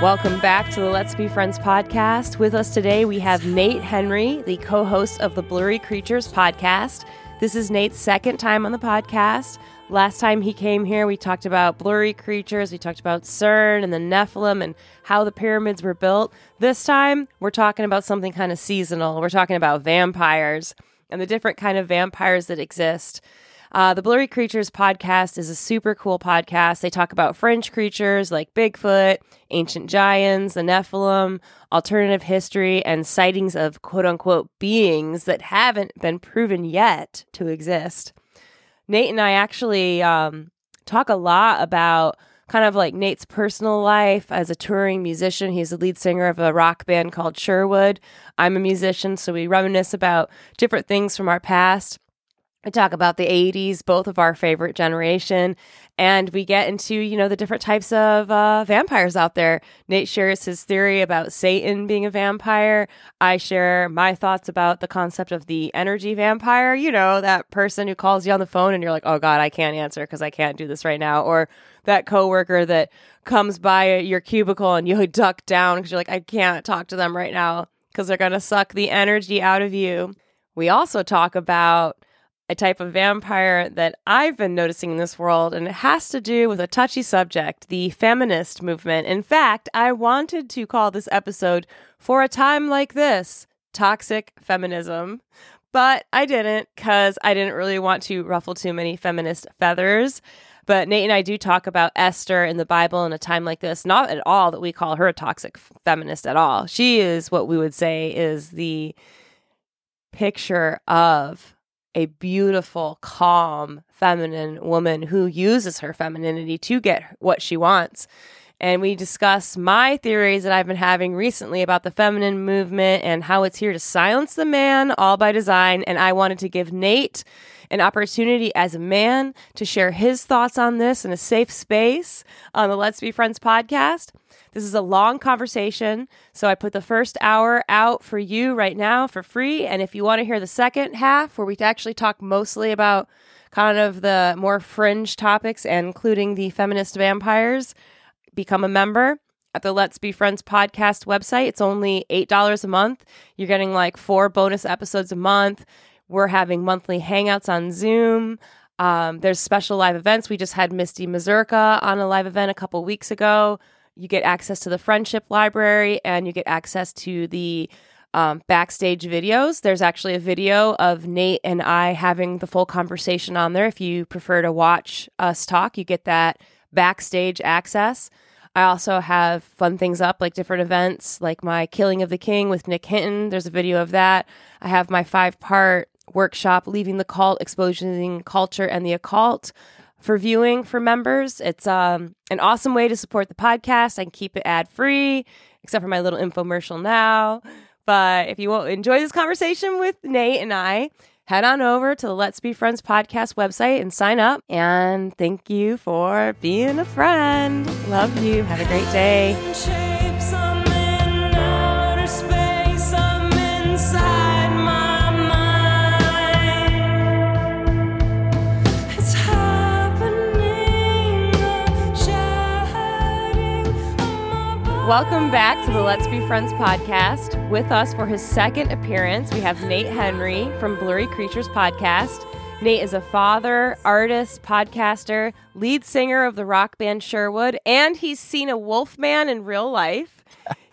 Welcome back to the Let's Be Friends podcast. With us today, we have Nate Henry, the co-host of the Blurry Creatures podcast. This is Nate's second time on the podcast. Last time he came here, we talked about Blurry Creatures, we talked about CERN and the Nephilim and how the pyramids were built. This time, we're talking about something kind of seasonal. We're talking about vampires and the different kind of vampires that exist. The Blurry Creatures podcast is a super cool podcast. They talk about fringe creatures like Bigfoot, ancient giants, the Nephilim, alternative history, and sightings of quote-unquote beings that haven't been proven yet to exist. Nate and I actually talk a lot about kind of like Nate's personal life as a touring musician. He's the lead singer of a rock band called Sherwood. I'm a musician, so we reminisce about different things from our past. We talk about the 80s, both of our favorite generation, and we get into, you know, the different types of vampires out there. Nate shares his theory about Satan being a vampire. I share my thoughts about the concept of the energy vampire, you know, that person who calls you on the phone and you're like, oh, God, I can't answer because I can't do this right now. Or that coworker that comes by your cubicle and you duck down because you're like, I can't talk to them right now because they're going to suck the energy out of you. We also talk about a type of vampire that I've been noticing in this world, and it has to do with a touchy subject, the feminist movement. In fact, I wanted to call this episode, For a Time Like This, Toxic Feminism, but I didn't because I didn't really want to ruffle too many feminist feathers. But Nate and I do talk about Esther in the Bible in a time like this. Not at all that we call her a toxic feminist at all. She is what we would say is the picture of a beautiful, calm, feminine woman who uses her femininity to get what she wants. And we discuss my theories that I've been having recently about the feminine movement and how it's here to silence the man, all by design. And I wanted to give Nate an opportunity as a man to share his thoughts on this in a safe space on the Let's Be Friends podcast. This is a long conversation, so I put the first hour out for you right now for free. And if you want to hear the second half, where we actually talk mostly about kind of the more fringe topics, including the feminist vampires, become a member at the Let's Be Friends podcast website. It's only $8 a month. You're getting like 4 bonus episodes a month. We're having monthly hangouts on Zoom. There's special live events. We just had Misty Mazurka on a live event a couple weeks ago. You get access to the Friendship Library, and you get access to the backstage videos. There's actually a video of Nate and I having the full conversation on there. If you prefer to watch us talk, you get that backstage access. I also have fun things up, like different events, like my Killing of the King with Nick Hinton. There's a video of that. I have my 5-part workshop, Leaving the Cult, Exposing Culture and the Occult, for viewing for members. It's an awesome way to support the podcast. I can keep it ad-free, except for my little infomercial now. But if you enjoy this conversation with Nate and I, head on over to the Let's Be Friends podcast website and sign up. And thank you for being a friend. Love you. Have a great day. Welcome back to the Let's Be Friends podcast. With us for his second appearance, we have Nate Henry from Blurry Creatures podcast. Nate is a father, artist, podcaster, lead singer of the rock band Sherwood, and he's seen a wolf man in real life.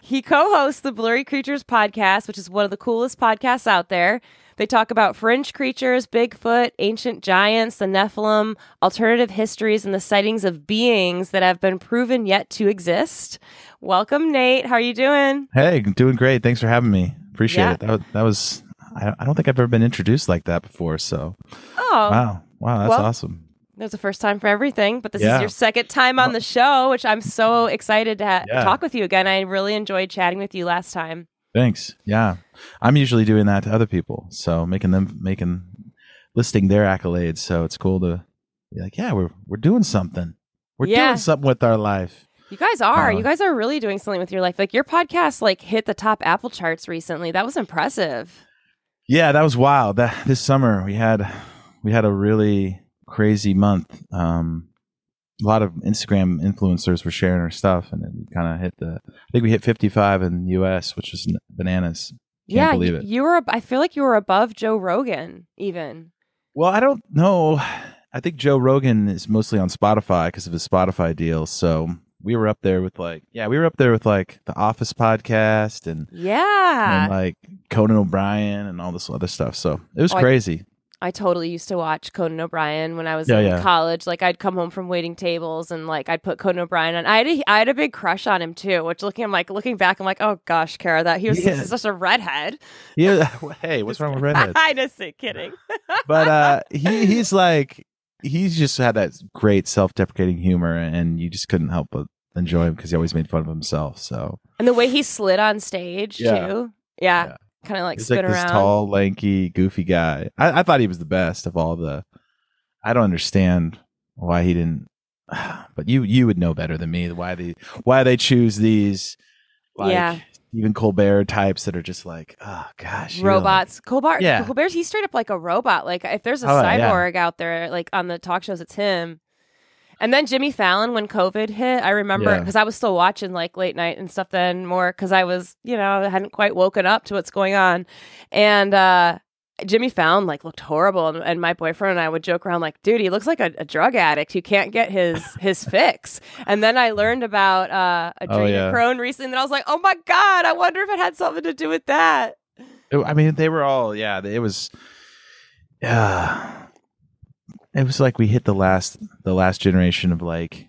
He co-hosts the Blurry Creatures podcast, which is one of the coolest podcasts out there. They talk about fringe creatures, Bigfoot, ancient giants, the Nephilim, alternative histories, and the sightings of beings that have been proven yet to exist. Welcome, Nate. How are you doing? Hey, doing great. Thanks for having me. Appreciate it. That was I don't think I've ever been introduced like that before. So, wow, that's awesome. That's the first time for everything, but this is your second time on the show, which I'm so excited to talk with you again. I really enjoyed chatting with you last time. Thanks. Yeah. I'm usually doing that to other people. So listing their accolades. So it's cool to be like, yeah, we're doing something. We're doing something with our life. You guys are. You guys are really doing something with your life. Like your podcast hit the top Apple charts recently. That was impressive. Yeah, that was wild. This summer we had a really crazy month. a lot of Instagram influencers were sharing our stuff, and then we kind of hit the, I think we hit 55 in the US, which was bananas. Can't believe it. You were, I feel like you were above Joe Rogan even. Well, I don't know. I think Joe Rogan is mostly on Spotify because of his Spotify deal. So we were up there with like, yeah, we were up there with like the Office podcast and yeah, and like Conan O'Brien and all this other stuff. So it was crazy. I totally used to watch Conan O'Brien when I was in college. Like I'd come home from waiting tables and like I'd put Conan O'Brien on. I had a big crush on him too. Which looking back, I'm like, oh gosh, Kara, that he was such a redhead. Yeah. Hey, what's wrong with redheads? I'm just kidding. But he's like. He's just had that great self-deprecating humor, and you just couldn't help but enjoy him because he always made fun of himself. So, and the way he slid on stage too, kind of like spin around. This tall, lanky, goofy guy. I thought he was the best of all the. I don't understand why he didn't, but you would know better than me why they choose these. Like, even Colbert types that are just like, oh gosh, robots. Like, Colbert's he's straight up like a robot. Like if there's a cyborg out there, like on the talk shows, it's him. And then Jimmy Fallon, when COVID hit, I remember because I was still watching like late night and stuff then more because I was, I hadn't quite woken up to what's going on. And Jimmy Fallon like looked horrible, and my boyfriend and I would joke around like, dude, he looks like a drug addict who can't get his fix. And then I learned about adrenochrome recently, and then I was like, oh my god, I wonder if it had something to do with that. I mean, they were all it was like we hit the last generation of like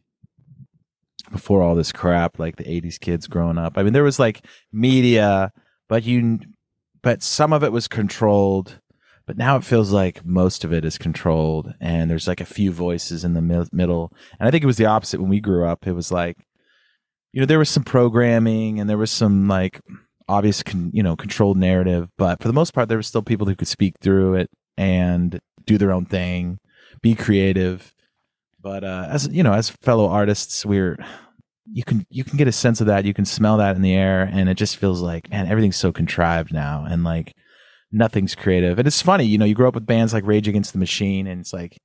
before all this crap, like the 80s kids growing up. I mean, there was like media, but some of it was controlled, but now it feels like most of it is controlled, and there's like a few voices in the middle. And I think it was the opposite when we grew up. It was like, there was some programming and there was some like obvious, controlled narrative, but for the most part, there were still people who could speak through it and do their own thing, be creative. But as fellow artists, you can get a sense of that. You can smell that in the air, and it just feels like, man, everything's so contrived now, and like nothing's creative. And it's funny, you grow up with bands like Rage Against the Machine, and it's like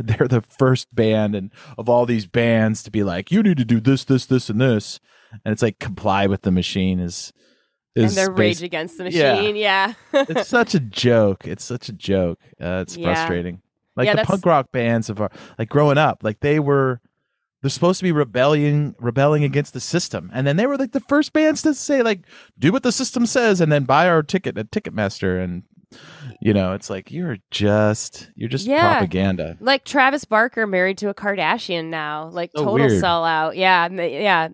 they're the first band and of all these bands to be like, you need to do this, this, this, and this. And it's like comply with the machine is and they're Rage Against the Machine. Yeah. It's such a joke. It's frustrating. Like the punk rock bands of our like growing up, like they were. They're supposed to be rebelling against the system. And then they were like the first bands to say, like, do what the system says and then buy our ticket at Ticketmaster. And, it's like, you're just propaganda. Like Travis Barker married to a Kardashian now, like so total weird. Sellout. Yeah. And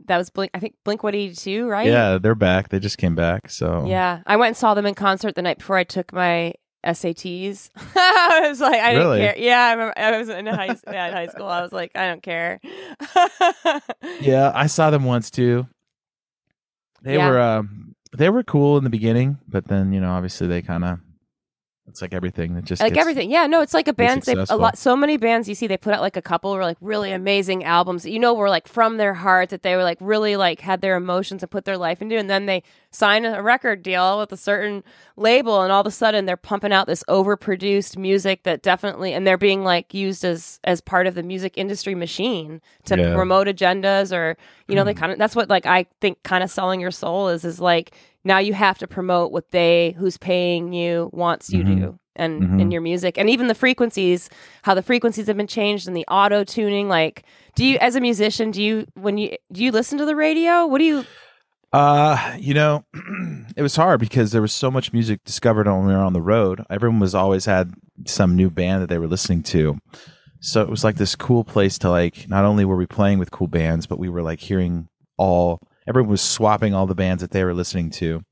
that was Blink-182, right? Yeah. They're back. They just came back. So yeah, I went and saw them in concert the night before I took my SATs. I was like, I really? Didn't care. Yeah, I remember I was in high school. I was like, I don't care. Yeah, I saw them once too. They were they were cool in the beginning, but then obviously they kind of. It's like everything that just like gets everything. Yeah, no, it's like a band. So many bands you see, they put out like a couple were like really amazing albums that were like from their heart, that they were like really like had their emotions and put their life into, and then they sign a record deal with a certain label, and all of a sudden they're pumping out this overproduced music that definitely, and they're being like used as part of the music industry machine to promote agendas or they kind of, that's what like I think kind of selling your soul is like. Now you have to promote what who's paying you wants you to and in your music, and even the frequencies, how the frequencies have been changed and the auto tuning. Like, do you, as a musician, do you listen to the radio? What do you? It was hard because there was so much music discovered when we were on the road. Everyone was always had some new band that they were listening to. So it was like this cool place to like, not only were we playing with cool bands, but we were like hearing everyone was swapping all the bands that they were listening to.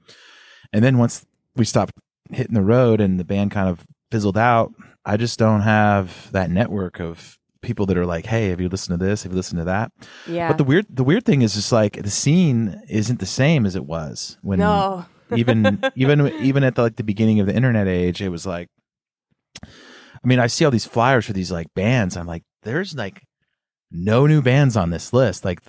And then once we stopped hitting the road and the band kind of fizzled out, I just don't have that network of people that are like, hey, have you listened to this? Have you listened to that? Yeah. But the weird thing is just like the scene isn't the same as it was when even at the beginning of the internet age, it was like, I mean, I see all these flyers for these like bands. I'm like, there's like no new bands on this list. Like,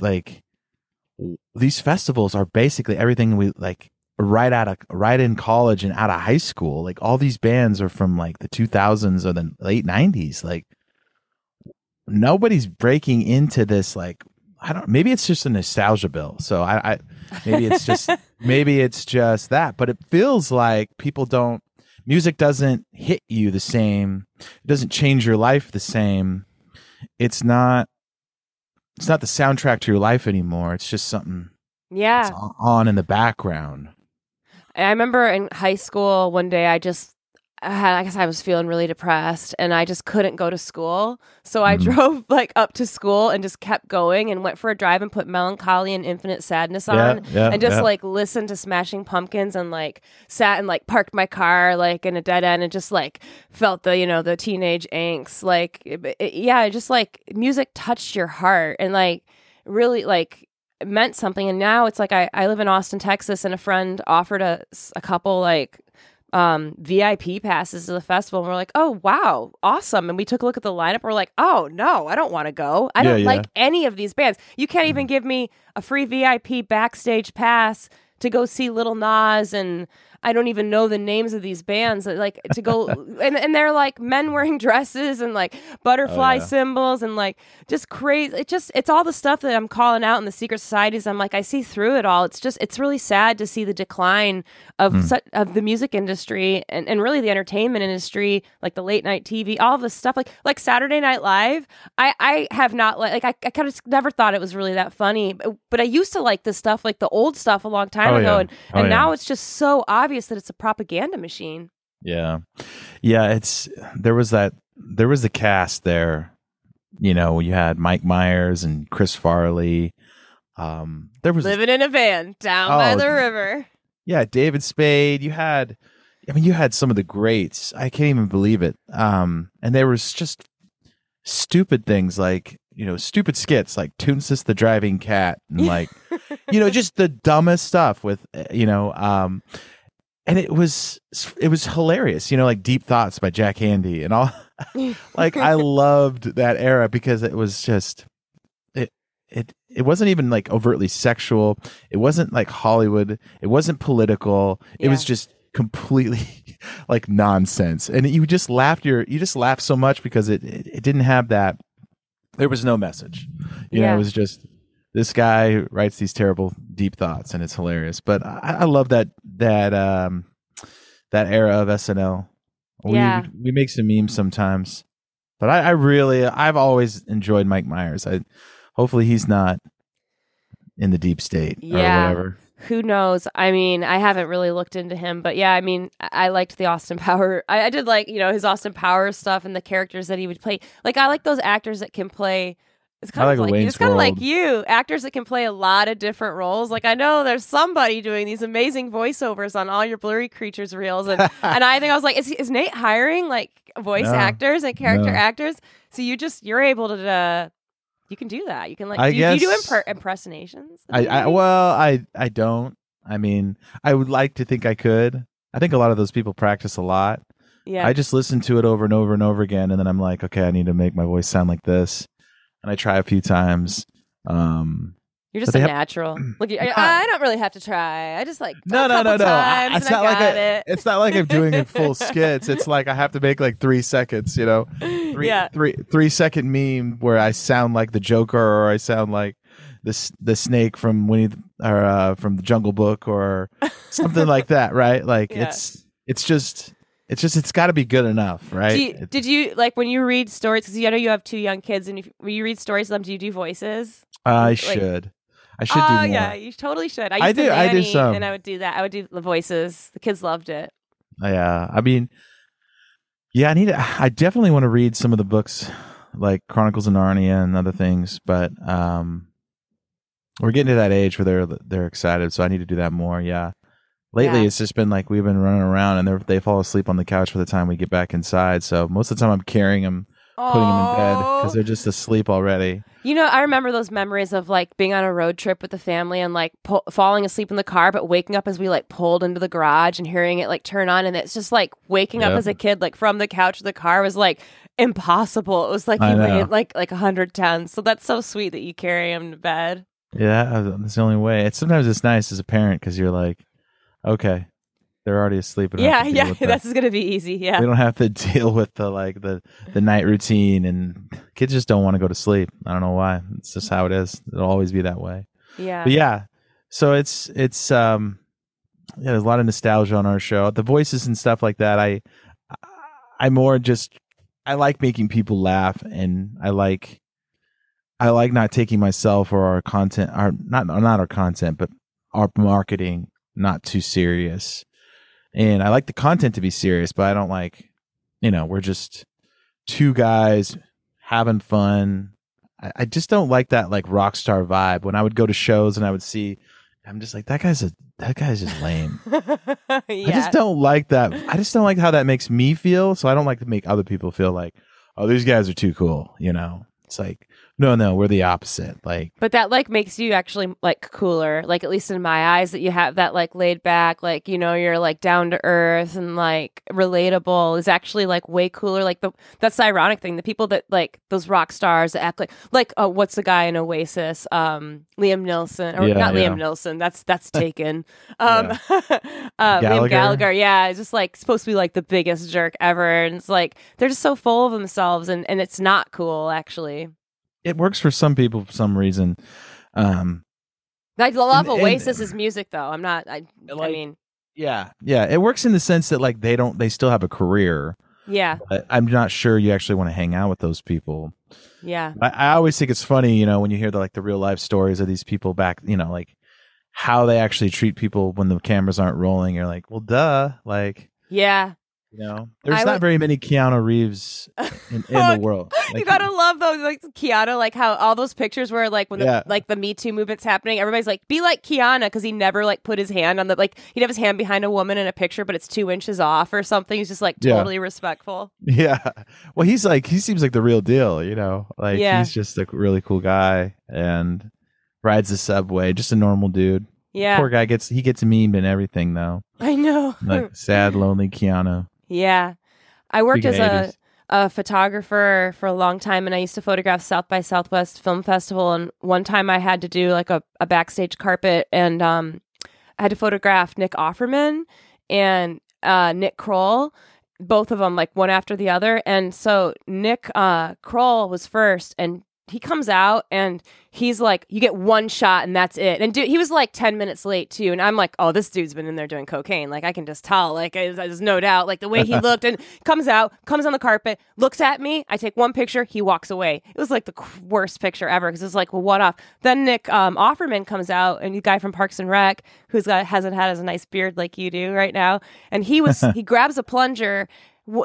these festivals are basically everything we like right in college and out of high school. Like all these bands are from like the 2000s or the late 90s. Like nobody's breaking into this. Like, I don't, maybe it's just a nostalgia bill. So I maybe it's just, maybe it's just that, but it feels like people don't, music doesn't hit you the same. It doesn't change your life the same. It's not the soundtrack to your life anymore. It's just something that's on in the background. I remember in high school one day I guess I was feeling really depressed and I just couldn't go to school. So I drove up to school and just kept going and went for a drive and put Melancholy and Infinite Sadness on and just listened to Smashing Pumpkins and sat and parked my car in a dead end and just felt the, the teenage angst. Music touched your heart and really meant something. And now it's I live in Austin, Texas, and a friend offered a couple VIP passes to the festival, and we're like, oh wow, awesome. And we took a look at the lineup. We're like, oh no, I don't want to go. I don't like any of these bands. You can't even give me a free VIP backstage pass to go see Little Nas, and I don't even know the names of these bands to go and they're men wearing dresses and butterfly symbols and just crazy. It's all the stuff that I'm calling out in the secret societies. I'm I see through it all. It's really sad to see the decline of of the music industry and really the entertainment industry, the late night TV, all this stuff like Saturday Night Live. I have not I kind of never thought it was really that funny, but I used to like this stuff, the old stuff a long time ago. And now it's just so obvious that it's a propaganda machine. There was the cast there. You had Mike Myers and Chris Farley. There was Living in a Van Down by the River. Yeah, David Spade. You had some of the greats. I can't even believe it. And there was just stupid things stupid skits like Toonsis the Driving Cat and just the dumbest stuff with And it was hilarious, Deep Thoughts by Jack Handy and all. I loved that era because it was just it wasn't even overtly sexual. It wasn't Hollywood. It wasn't political. Yeah. It was just completely nonsense, and you just laughed. You just laughed so much because it didn't have that. There was no message. It was just, this guy writes these terrible deep thoughts, and it's hilarious. But I love that era of SNL. We make some memes sometimes, but I've always enjoyed Mike Myers. Hopefully he's not in the deep state or whatever. Who knows? I mean, I haven't really looked into him, but yeah, I mean, I liked the Austin Powers. I did his Austin Powers stuff and the characters that he would play. I like those actors that can play. It's kind of like you. It's kind of like you, actors that can play a lot of different roles. I know there's somebody doing these amazing voiceovers on all your Blurry Creatures reels, and and I think I was like, is Nate hiring voice actors and character actors? So you're able to you can do that. You can do you do impersonations? I don't. I mean, I would like to think I could. I think a lot of those people practice a lot. Yeah, I just listen to it over and over and over again, and then I'm like, okay, I need to make my voice sound like this. And I try a few times. You're just a natural. Look, I don't really have to try. I just no. It's not like I'm doing a full skits. It's I have to make 3 seconds. Three second meme where I sound like the Joker, or I sound like the snake from Winnie or from the Jungle Book, or something like that. Right? It's got to be good enough, right? Did you when you read stories? Because I know you have 2 young kids, and when you read stories to them, do you do voices? I should. I should do more. Oh yeah, you totally should. I do. I do some, and I would do that. I would do the voices. The kids loved it. Yeah, I mean, I need. I definitely want to read some of the books, like Chronicles of Narnia and other things. But we're getting to that age where they're excited, so I need to do that more. Yeah. Lately, it's just been we've been running around, and they fall asleep on the couch for the time we get back inside. So most of the time I'm carrying them, putting them in bed because they're just asleep already. I remember those memories of being on a road trip with the family and falling asleep in the car, but waking up as we pulled into the garage and hearing it turn on. And it's just waking up as a kid from the couch to the car was impossible. It was you weighed 110. So that's so sweet that you carry them to bed. Yeah, that's the only way. Sometimes it's nice as a parent because you're okay, They're already asleep. Yeah, that's going to be easy. Yeah, we don't have to deal with the night routine, and kids just don't want to go to sleep. I don't know why. It's just how it is. It'll always be that way. Yeah, but yeah. So it's there's a lot of nostalgia on our show. The voices and stuff like that. I like making people laugh, and I like not taking myself or our content, but our marketing not too serious. And I like the content to be serious, but I don't like, we're just two guys having fun. I just don't like that rock star vibe. When I would go to shows and I would see, I'm just like, that guy's just lame. Yeah. I just don't like that. I just don't like how that makes me feel. So I don't like to make other people feel like, oh, these guys are too cool. It's like, no, we're the opposite. But that makes you actually cooler. At least in my eyes, that you have that laid back, you're down to earth and relatable is actually way cooler. That's the ironic thing. The people that those rock stars that act what's the guy in Oasis? Liam Neeson Liam Neeson. That's Taken. Liam Gallagher. Yeah, it's just supposed to be the biggest jerk ever, and it's they're just so full of themselves, and it's not cool actually. It works for some people for some reason. I love Oasis's music, though. I'm not. Yeah. It works in the sense that they still have a career. Yeah. I'm not sure you actually want to hang out with those people. Yeah. I always think it's funny, when you hear the real life stories of these people back, how they actually treat people when the cameras aren't rolling. You're like, well, duh. Yeah. There's not very many Keanu Reeves in the world. You gotta love those, Keanu, how all those pictures were when the Me Too movement's happening. Everybody's be like Keanu, because he never put his hand on the he'd have his hand behind a woman in a picture, but it's 2 inches off or something. He's just totally respectful. Yeah, well, he's he seems like the real deal. He's just a really cool guy and rides the subway. Just a normal dude. Yeah, poor guy gets memed and everything though. I know, sad, lonely Keanu. Yeah. I worked as a photographer for a long time, and I used to photograph South by Southwest Film Festival. And one time I had to do a backstage carpet, and I had to photograph Nick Offerman and Nick Kroll, both of them, one after the other. And so Nick Kroll was first, and he comes out and he's you get one shot and that's it. And dude, he was 10 minutes late too. And I'm oh, this dude's been in there doing cocaine. I can just tell, there's no doubt, the way he looked, and comes out, comes on the carpet, looks at me. I take one picture. He walks away. It was the worst picture ever. Cause it's one off. Then Nick Offerman comes out, and the guy from Parks and Rec, who's hasn't had a nice beard like you do right now. And he grabs a plunger,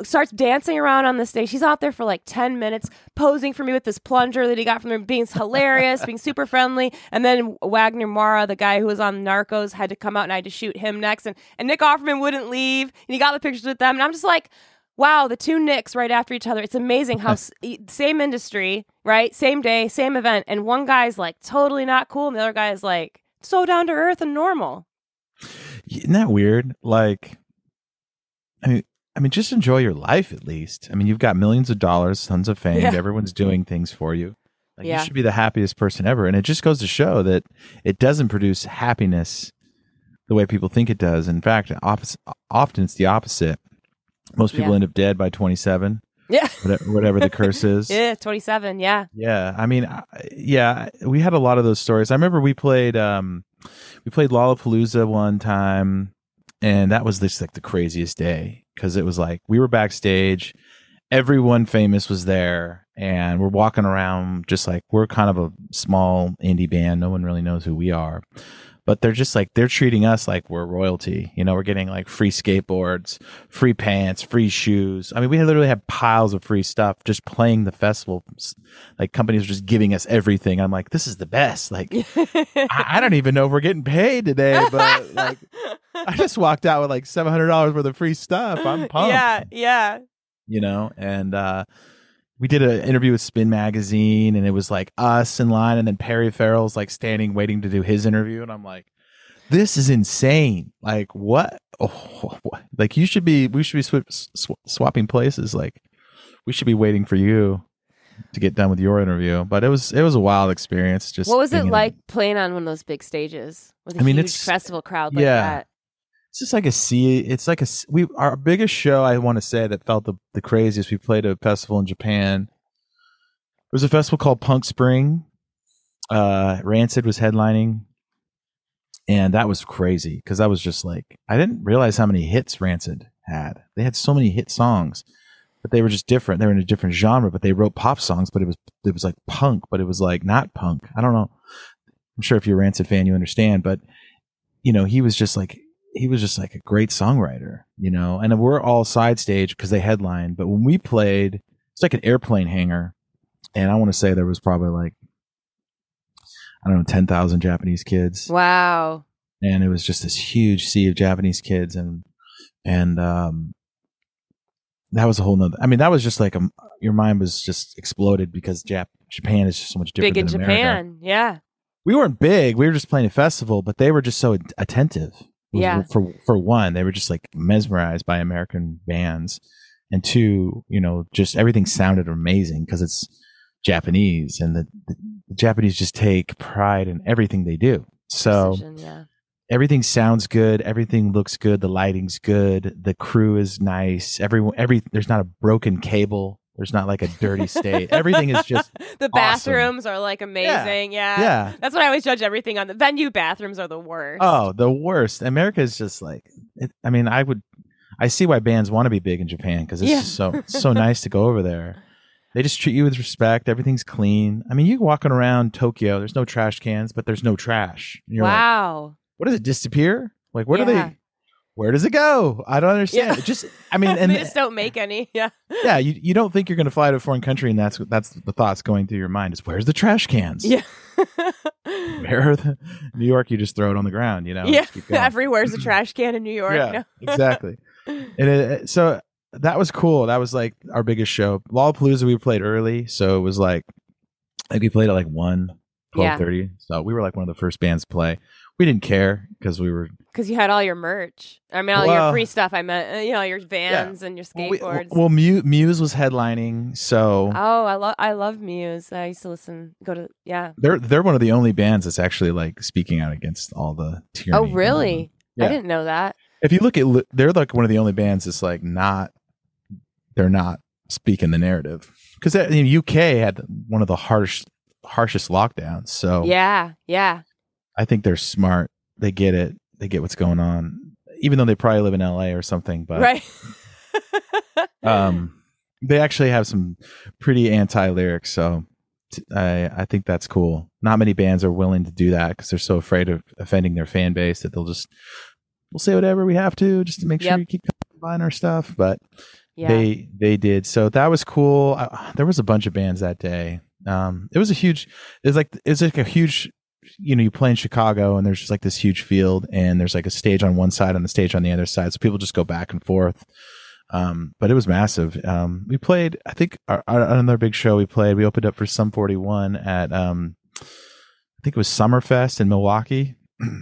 starts dancing around on the stage. He's out there for 10 minutes posing for me with this plunger that he got from him, being hilarious, being super friendly. And then Wagner Mara, the guy who was on Narcos, had to come out, and I had to shoot him next. And Nick Offerman wouldn't leave, and he got the pictures with them. And I'm just wow, the two Nicks right after each other. It's amazing how same industry, right? Same day, same event. And one guy's totally not cool, and the other guy's so down to earth and normal. Isn't that weird? I mean, just enjoy your life at least. I mean, you've got millions of dollars, tons of fame. Yeah. Everyone's doing things for you. You should be the happiest person ever. And it just goes to show that it doesn't produce happiness the way people think it does. In fact, often it's the opposite. Most people end up dead by 27. Yeah. Whatever the curse is. Yeah, 27. Yeah. Yeah. I mean, yeah, we had a lot of those stories. I remember we played Lollapalooza one time, and that was just the craziest day. Because it was we were backstage, everyone famous was there, and we're walking around just we're kind of a small indie band. No one really knows who we are. But they're just they're treating us like we're royalty. We're getting free skateboards, free pants, free shoes. I mean, we literally had piles of free stuff just playing the festival. Companies were just giving us everything. I'm like, this is the best. I don't even know if we're getting paid today, but I just walked out with $700 worth of free stuff. I'm pumped. Yeah, yeah. And we did an interview with Spin Magazine, and it was us in line, and then Perry Farrell's standing waiting to do his interview, and I'm like, this is insane. What? Oh, what? We should be swapping places. We should be waiting for you to get done with your interview. But it was a wild experience. Just what was it playing on one of those big stages with a huge festival crowd like that? It's just like a sea. It's like a we. Our biggest show, I want to say, that felt the craziest. We played a festival in Japan. It was a festival called Punk Spring. Rancid was headlining, and that was crazy because I was just like, I didn't realize how many hits Rancid had. They had so many hit songs, but they were just different. They were in a different genre, but they wrote pop songs. But it was like punk, but it was like not punk. I don't know. I'm sure if you're a Rancid fan, you understand. But you know, he was just like a great songwriter, you know, and we're all side stage because they headlined. But when we played, it's like an airplane hangar. And I want to say there was probably like, I don't know, 10,000 Japanese kids. Wow. And it was just this huge sea of Japanese kids. And that was a whole nother, I mean, that was just like, your mind was just exploded because Japan is just so much different than America. Big in Japan. Yeah. We weren't big. We were just playing a festival, but they were just so attentive. Yeah. For one, they were just like mesmerized by American bands, and two, you know, just everything sounded amazing because it's Japanese, and the Japanese just take pride in everything they do. So precision, yeah. Everything sounds good, everything looks good, the lighting's good, the crew is nice. There's not a broken cable. There's not like a dirty state. Everything is just the bathrooms awesome. Are like amazing. Yeah. Yeah. That's what I always judge everything on. The venue bathrooms are the worst. Oh, the worst. America is just like, I see why bands want to be big in Japan because it's just so nice to go over there. They just treat you with respect. Everything's clean. I mean, you're walking around Tokyo. There's no trash cans, but there's no trash. And you're like, what does it disappear? Like, what are they? Where does it go? I don't understand. Yeah. Just, I mean, and they just don't make any. Yeah. Yeah. You don't think you're going to fly to a foreign country, and that's the thoughts going through your mind is where's the trash cans? Yeah. Where are the New York? You just throw it on the ground, you know? Yeah. Everywhere's a trash can in New York. Yeah, exactly. And so that was cool. That was like our biggest show. Lollapalooza, we played early. So it was like we played at like 12:30. Yeah. So we were like one of the first bands to play. We didn't care because we were... Because you had all your merch. I mean, your free stuff. I meant, you know, your vans and your skateboards. Well, Muse was headlining, so... Oh, I love Muse. I used to go to... They're one of the only bands that's actually, like, speaking out against all the tyranny. Oh, really? Yeah. I didn't know that. If you look at... They're, like, one of the only bands that's, like, not... They're not speaking the narrative. Because the UK had one of the harshest lockdowns, so... Yeah, yeah. I think they're smart. They get it. They get what's going on, even though they probably live in LA or something. But right. They actually have some pretty anti-lyrics. So I think that's cool. Not many bands are willing to do that because they're so afraid of offending their fan base that we'll say whatever we have to just to make sure you keep buying our stuff. But they did. So that was cool. There was a bunch of bands that day. It was like a huge. You know, you play in Chicago and there's just like this huge field and there's like a stage on one side and a stage on the other side. So people just go back and forth. But it was massive. We played, I think another big show we opened up for Sum 41 at, I think it was Summerfest in Milwaukee. It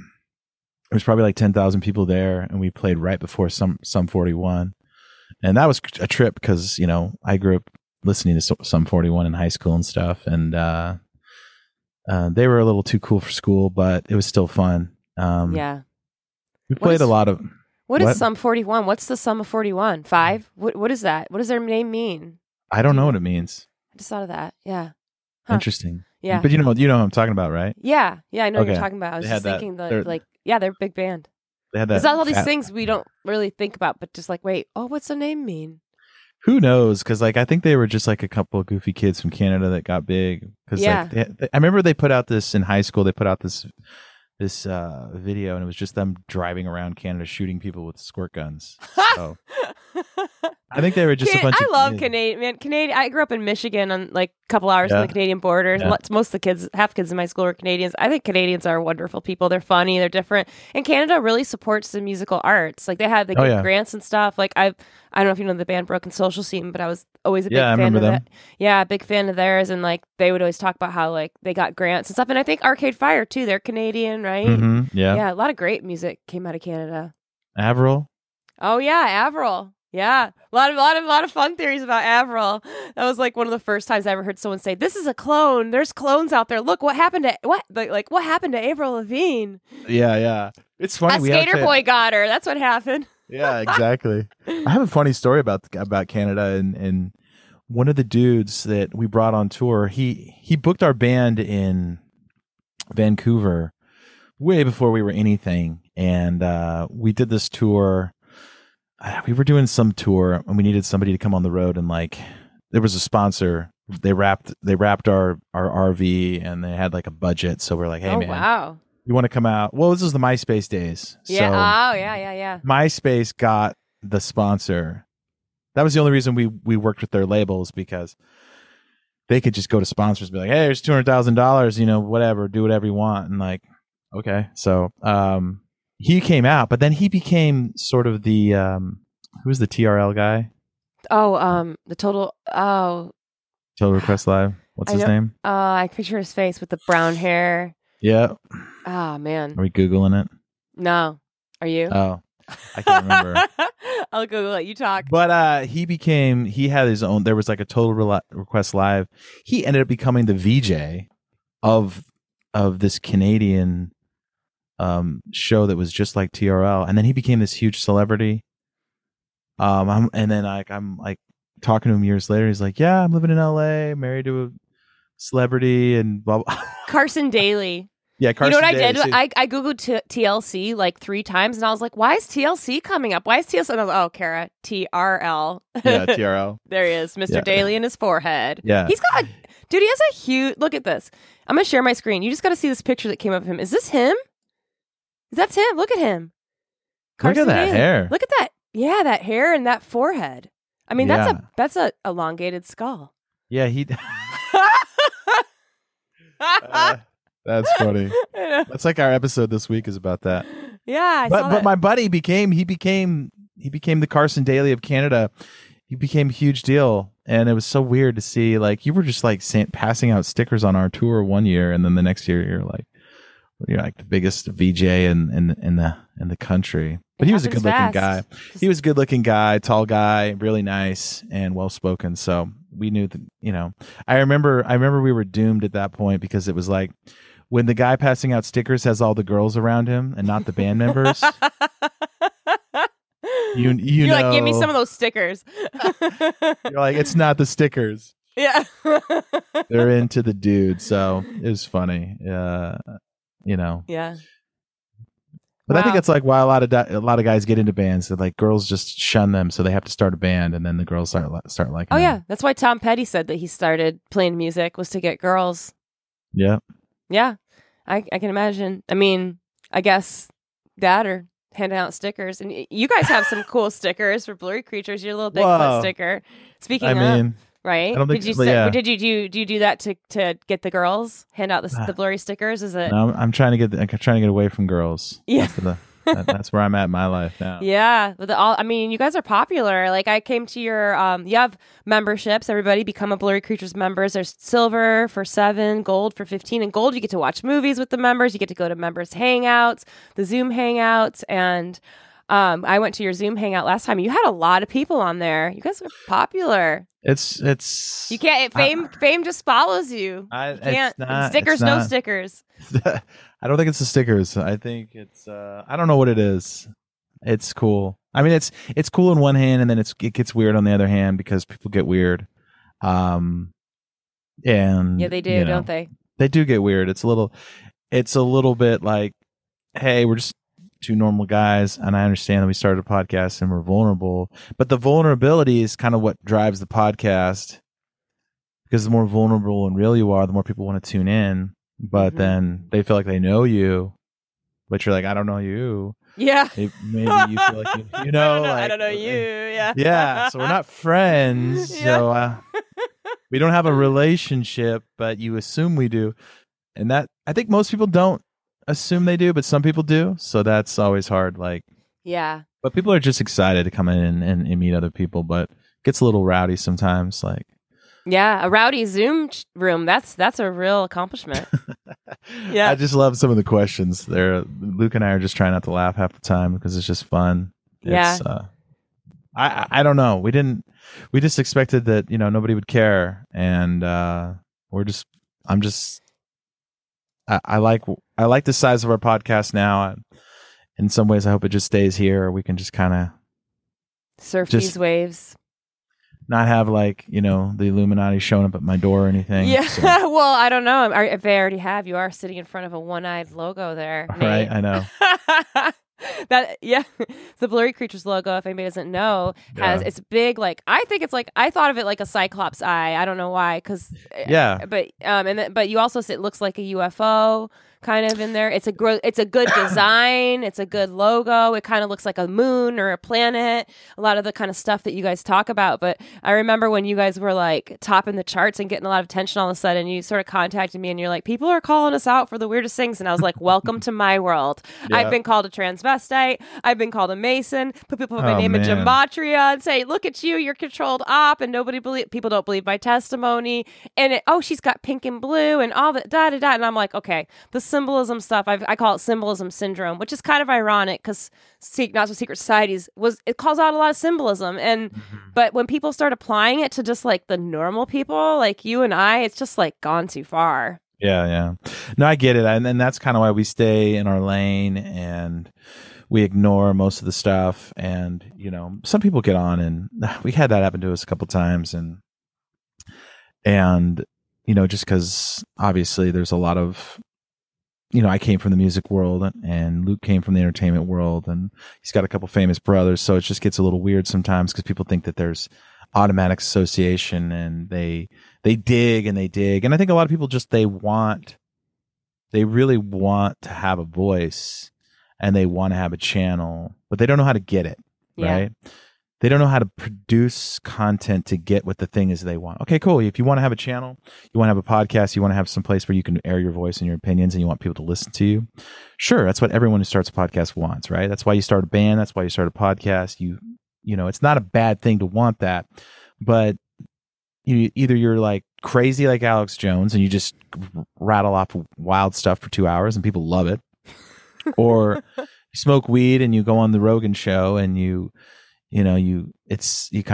was probably like 10,000 people there. And we played right before Sum 41. And that was a trip because, you know, I grew up listening to Sum 41 in high school and stuff. And, they were a little too cool for school, but it was still fun. We played a lot of... What is Sum 41? What's the sum of 41? 5? What is that? What does their name mean? I don't know what it means. I just thought of that. Yeah. Huh. Interesting. Yeah. But you know what I'm talking about, right? Yeah. Yeah, I know what you're talking about. I was just thinking they're a big band. They had that. It's all these things we don't really think about, but just like, wait, what's the name mean? Who knows? Because I think they were just like a couple of goofy kids from Canada that got big. I remember they put out this in high school. They put out this video, and it was just them driving around Canada shooting people with squirt guns. So I think they were just a bunch. I love Canadian man. Canadian. I grew up in Michigan, on like a couple hours from the Canadian border. Yeah. Most of the kids, half kids in my school, are Canadians. I think Canadians are wonderful people. They're funny. They're different. And Canada really supports the musical arts. Like they give grants and stuff. Like I don't know if you know the band Broken Social Scene, but I was always a big fan of that. Yeah, big fan of theirs. And like they would always talk about how like they got grants and stuff. And I think Arcade Fire too. They're Canadian, right? Mm-hmm, yeah. Yeah, a lot of great music came out of Canada. Avril. Oh yeah, Avril. Yeah, a lot of fun theories about Avril. That was like one of the first times I ever heard someone say, "This is a clone. There's clones out there. Look, what happened to Avril Lavigne?" Yeah, yeah, it's funny. A skater boy got her. That's what happened. Yeah, exactly. I have a funny story about Canada and one of the dudes that we brought on tour. He booked our band in Vancouver way before we were anything, and we did this tour. We were doing some tour and we needed somebody to come on the road, and like there was a sponsor. They wrapped our RV and they had like a budget, so we're like, "Hey, man, wow, you want to come out?" Well, this is the MySpace days. Yeah. So yeah. MySpace got the sponsor. That was the only reason we worked with their labels, because they could just go to sponsors and be like, "Hey, here's $200,000, you know, whatever, do whatever you want." And like, okay, so he came out, but then he became sort of the who's the TRL guy? Oh, the Total Request Live. What's his name? I picture his face with the brown hair. Yeah. Oh man. Are we Googling it? No. Are you? Oh, I can't remember. I'll Google it. You talk. But he had his own. There was like a Total Request Live. He ended up becoming the VJ of this Canadian show that was just like TRL, and then he became this huge celebrity. I'm talking to him years later. He's like, "Yeah, I'm living in LA, married to a celebrity," and blah blah. Carson Daly. Yeah, Carson. You know what Daly. I did? I googled TLC like 3 times, and I was like, "Why is TLC coming up? Why is TLC?" And I was like, "Oh, Kara, TRL." Yeah, TRL. There he is, Mr. Daly in his forehead. Yeah, he's got. Dude, he has a huge. Look at this. I'm gonna share my screen. You just got to see this picture that came up of him. Is this him? That's him. Look at him. Carson Daly. Look at that hair. Look at that. Yeah, that hair and that forehead. I mean, that's a elongated skull. Yeah, he. That's funny. That's like our episode this week is about that. Yeah, but my buddy became the Carson Daly of Canada. He became a huge deal, and it was so weird to see. Like you were just like passing out stickers on our tour one year, and then the next year you're like the biggest VJ in the country. But he was a good-looking guy. He was a good-looking guy, tall guy, really nice and well-spoken. So we knew that, you know. I remember we were doomed at that point, because it was like when the guy passing out stickers has all the girls around him and not the band members. You're know, like, give me some of those stickers. You're like, it's not the stickers. Yeah. They're into the dude, so it was funny. You know. Yeah. But wow. I think that's like why a lot of guys get into bands. That like girls just shun them, so they have to start a band, and then the girls start liking. Oh yeah, that's why Tom Petty said that he started playing music was to get girls. Yeah. Yeah, I can imagine. I mean, I guess that or handing out stickers, and you guys have some cool stickers for Blurry Creatures. Your little Bigfoot sticker. Speaking of, right? Did you do that to get the girls? Hand out the blurry stickers? Is it? No, I'm trying to get away from girls. Yeah, that's where I'm at in my life now. Yeah, you guys are popular. Like I came to your you have memberships. Everybody become a Blurry Creatures members. There's silver for 7, gold for 15, and gold you get to watch movies with the members. You get to go to members hangouts, the Zoom hangouts, and I went to your Zoom hangout last time. You had a lot of people on there. You guys are popular. It's you can't fame just follows you. You can't. No stickers. I don't think it's the stickers. I think it's I don't know what it is. It's cool. I mean, it's cool on one hand, and then it gets weird on the other hand, because people get weird. And yeah, they do, you know, don't they? They do get weird. It's a little bit like, hey, we're just two normal guys, and I understand that we started a podcast and we're vulnerable, but the vulnerability is kind of what drives the podcast, because the more vulnerable and real you are, the more people want to tune in, but mm-hmm. then they feel like they know you, but you're like, I don't know you. Yeah. Maybe you feel like you know. I don't know you. Yeah. Yeah. So we're not friends. Yeah. So we don't have a relationship, but you assume we do. And that, I think most people don't assume they do, but some people do, so that's always hard. Like, yeah, but people are just excited to come in and meet other people, but it gets a little rowdy sometimes. Like, yeah, a rowdy Zoom room, that's a real accomplishment. Yeah, I just love some of the questions there. Luke and I are just trying not to laugh half the time because it's just fun. Yeah, I don't know. We just expected that, you know, nobody would care. And I like the size of our podcast now. In some ways, I hope it just stays here. We can just kind of surf these waves. Not have, like, you know, the Illuminati showing up at my door or anything. Yeah, so. Well, I don't know. If they already have, you are sitting in front of a one-eyed logo there. Nate. Right, I know. The Blurry Creatures logo, if anybody doesn't know, has it's big, like, I think it's like, I thought of it like a cyclops eye. I don't know why, because but you also say it looks like a UFO kind of in there. It's a good design. It's a good logo. It kind of looks like a moon or a planet. A lot of the kind of stuff that you guys talk about. But I remember when you guys were like topping the charts and getting a lot of attention all of a sudden, you sort of contacted me and you're like, people are calling us out for the weirdest things. And I was like, welcome to my world. Yeah. I've been called a transvestite. I've been called a Mason. People put my name in Gematria and say, look at you, you're controlled op and people don't believe my testimony. And she's got pink and blue and all that, da da da. And I'm like, okay, the symbolism stuff. I call it symbolism syndrome, which is kind of ironic because Not So Secret Societies calls out a lot of symbolism, but when people start applying it to just like the normal people like you and I, it's just like gone too far. Yeah. No, I get it, and that's kind of why we stay in our lane and we ignore most of the stuff. And you know, some people get on, and we had that happen to us a couple times, and you know, just because obviously there's a lot of. You know, I came from the music world and Luke came from the entertainment world and he's got a couple famous brothers. So it just gets a little weird sometimes because people think that there's automatic association and they dig. And I think a lot of people just, they really want to have a voice and they want to have a channel, but they don't know how to get it. Yeah. Right. They don't know how to produce content to get what the thing is they want. Okay, cool. If you want to have a channel, you want to have a podcast, you want to have some place where you can air your voice and your opinions and you want people to listen to you. Sure, that's what everyone who starts a podcast wants, right? That's why you start a band. That's why you start a podcast. You know, it's not a bad thing to want that, but either you're like crazy like Alex Jones and you just rattle off wild stuff for 2 hours and people love it, or you smoke weed and you go on the Rogan show and you kind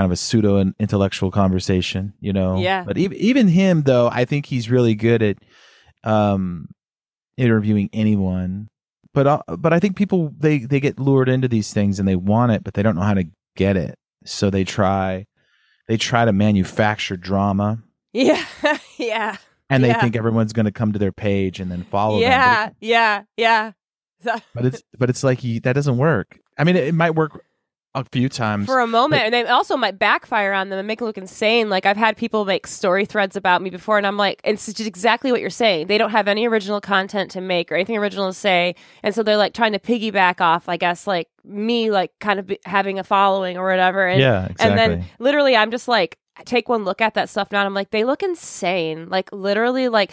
of a pseudo intellectual conversation, you know. Yeah. But even him, though, I think he's really good at interviewing anyone. But I think people they get lured into these things and they want it, but they don't know how to get it. So they try to manufacture drama. Yeah, yeah. And they think everyone's going to come to their page and then follow them. Yeah. But it's like that doesn't work. I mean, it might work. A few times for a moment, and they also might backfire on them and make it look insane. Like I've had people make story threads about me before, and I'm like, it's just exactly what you're saying. They don't have any original content to make or anything original to say, and so they're like trying to piggyback off, I guess, like me, like kind of having a following or whatever. And, exactly. And then literally, I'm just like, take one look at that stuff now, and I'm like, they look insane. Like literally, like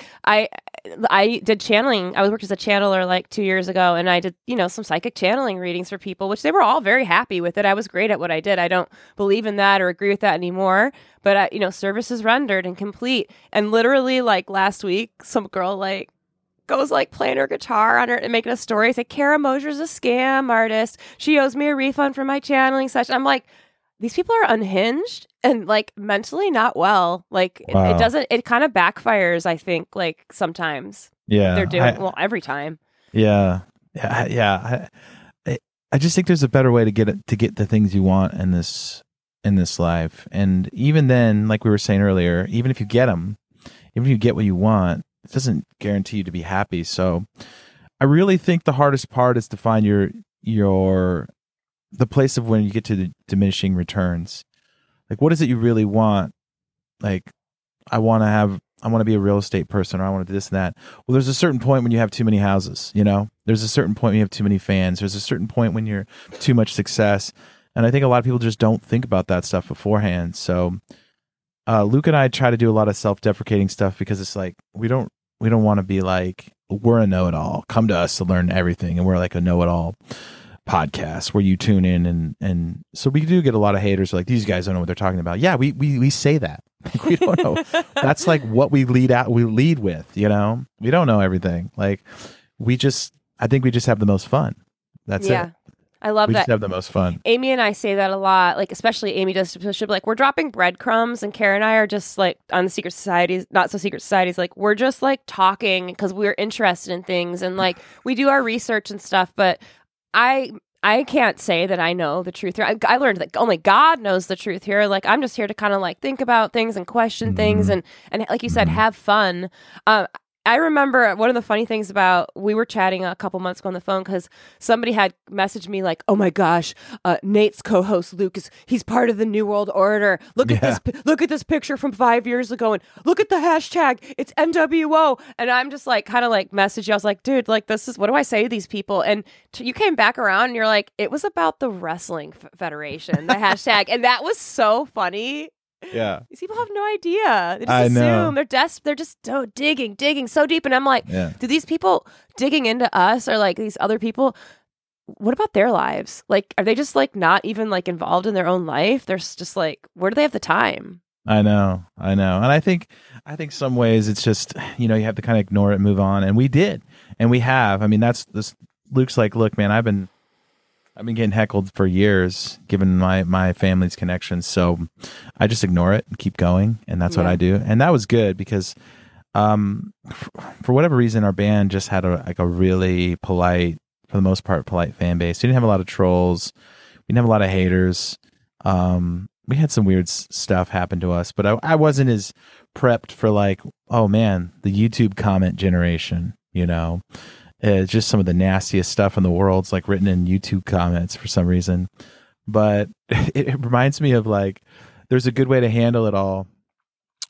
I did channeling. I worked as a channeler like 2 years ago, and I did, you know, some psychic channeling readings for people, which they were all very happy with it. I was great at what I did. I don't believe in that or agree with that anymore. But, you know, service is rendered and complete. And literally, like last week, some girl like goes like playing her guitar on her and making a story. It's like, Kara Mosier's a scam artist. She owes me a refund for my channeling session. I'm like, these people are unhinged and like mentally not well. Like wow. It kind of backfires, I think, like sometimes. Yeah. They're doing every time. Yeah. Yeah. Yeah. I just think there's a better way to get the things you want in this life. And even then, like we were saying earlier, even if you get them, even if you get what you want, it doesn't guarantee you to be happy. So I really think the hardest part is to find the place of when you get to the diminishing returns. Like, what is it you really want? Like, I want to be a real estate person, or I want to do this and that. Well, there's a certain point when you have too many houses, you know, there's a certain point when you have too many fans. There's a certain point when you're too much success. And I think a lot of people just don't think about that stuff beforehand. So Luke and I try to do a lot of self-deprecating stuff because it's like, we don't want to be like, we're a know-it-all. Come to us to learn everything. And we're like a know-it-all podcast where you tune in and so we do get a lot of haters like these guys don't know what they're talking about. Yeah, we say that. Like, we don't know. That's like what we lead with, you know. We don't know everything. Like I think we just have the most fun. That's it. I love that. We just have the most fun. Amy and I say that a lot, like especially Amy does. She'll be like, we're dropping breadcrumbs, and Kara and I are just like on the secret societies, not so secret societies. Like we're just like talking because we're interested in things, and like we do our research and stuff. But I can't say that I know the truth here. I learned that only God knows the truth here. Like I'm just here to kind of like think about things and question things, and like you said, have fun. I remember one of the funny things about, we were chatting a couple months ago on the phone because somebody had messaged me like, oh my gosh, Nate's co-host Luke, he's part of the New World Order. Look at this picture from 5 years ago and look at the hashtag, it's NWO. And I'm just like, kind of like messaging. I was like, dude, like this is, what do I say to these people? And you came back around and you're like, it was about the Wrestling Federation, the hashtag. And that was so funny. Yeah, these people have no idea. They just assume. They're desperate. They're just digging so deep. And I'm like, do these people digging into us, or like these other people, what about their lives? Like, are they just like not even like involved in their own life? They're just like, where do they have the time? I know. And I think some ways it's just, you know, you have to kind of ignore it and move on. And we did. And we have. I mean, that's this. Luke's like, look, man, I've been getting heckled for years, given my family's connections. So I just ignore it and keep going. And that's what I do. And that was good because for whatever reason, our band just had a really polite, for the most part, polite fan base. We didn't have a lot of trolls. We didn't have a lot of haters. We had some weird stuff happen to us, but I wasn't as prepped for like, oh man, the YouTube comment generation, you know? It's just some of the nastiest stuff in the world's like written in YouTube comments for some reason. But it reminds me of like, there's a good way to handle it all.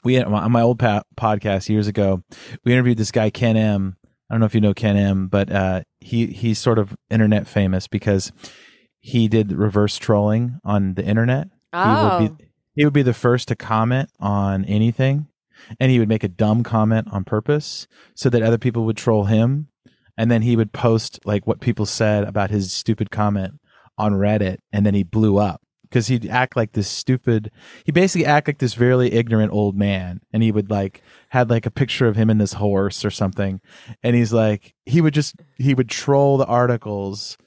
We had, on my old podcast years ago, we interviewed this guy, Ken M. I don't know if you know Ken M, but he's sort of internet famous because he did reverse trolling on the internet. Oh. He would be the first to comment on anything, and he would make a dumb comment on purpose so that other people would troll him. And then he would post like what people said about his stupid comment on Reddit, and then he blew up because he basically act like this very ignorant old man, and he would like had like a picture of him and this horse or something, and he's like he would troll the articles,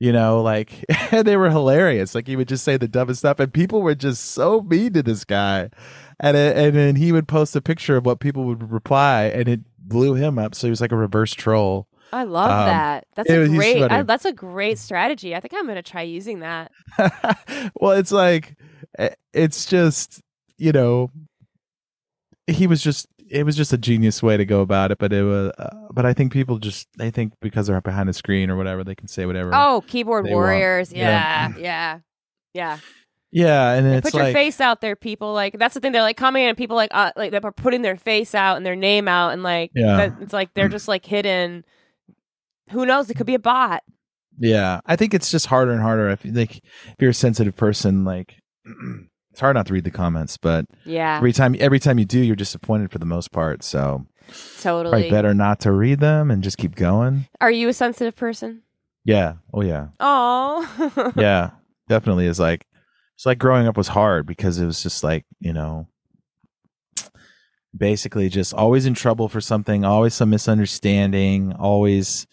you know, like and they were hilarious. Like he would just say the dumbest stuff, and people were just so mean to this guy, and then he would post a picture of what people would reply, and it blew him up. So he was like a reverse troll. I love that. That's a great strategy. I think I'm going to try using that. Well, it's like, it's just, you know, it was just a genius way to go about it. But it was, but I think people I think because they're behind a screen or whatever, they can say whatever. Oh, keyboard warriors. Yeah. Yeah, and it's put your face out there, people. Like that's the thing. They're like commenting, and people like they're putting their face out and their name out, and like it's like they're just like hidden. Who knows? It could be a bot. Yeah, I think it's just harder and harder. If you're a sensitive person, like it's hard not to read the comments. But every time you do, you're disappointed for the most part. So totally, probably better not to read them and just keep going. Are you a sensitive person? Yeah. Oh yeah. Oh. Yeah, definitely is like. It's like growing up was hard because it was just like, you know, basically just always in trouble for something, always some misunderstanding, always,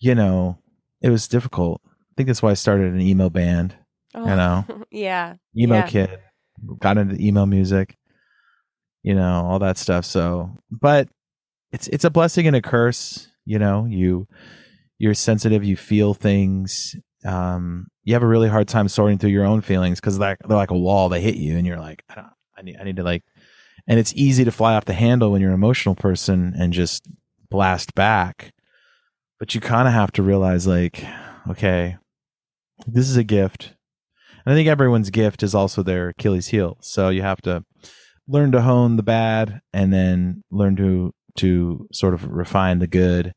you know, it was difficult. I think that's why I started an emo band, you know? Yeah. Emo kid, got into emo music, you know, all that stuff. So, but it's a blessing and a curse, you know, you're sensitive, you feel things. You have a really hard time sorting through your own feelings because they're like a wall. They hit you, and you're like, I need to like. And it's easy to fly off the handle when you're an emotional person and just blast back. But you kind of have to realize, like, okay, this is a gift, and I think everyone's gift is also their Achilles heel. So you have to learn to hone the bad, and then learn to sort of refine the good.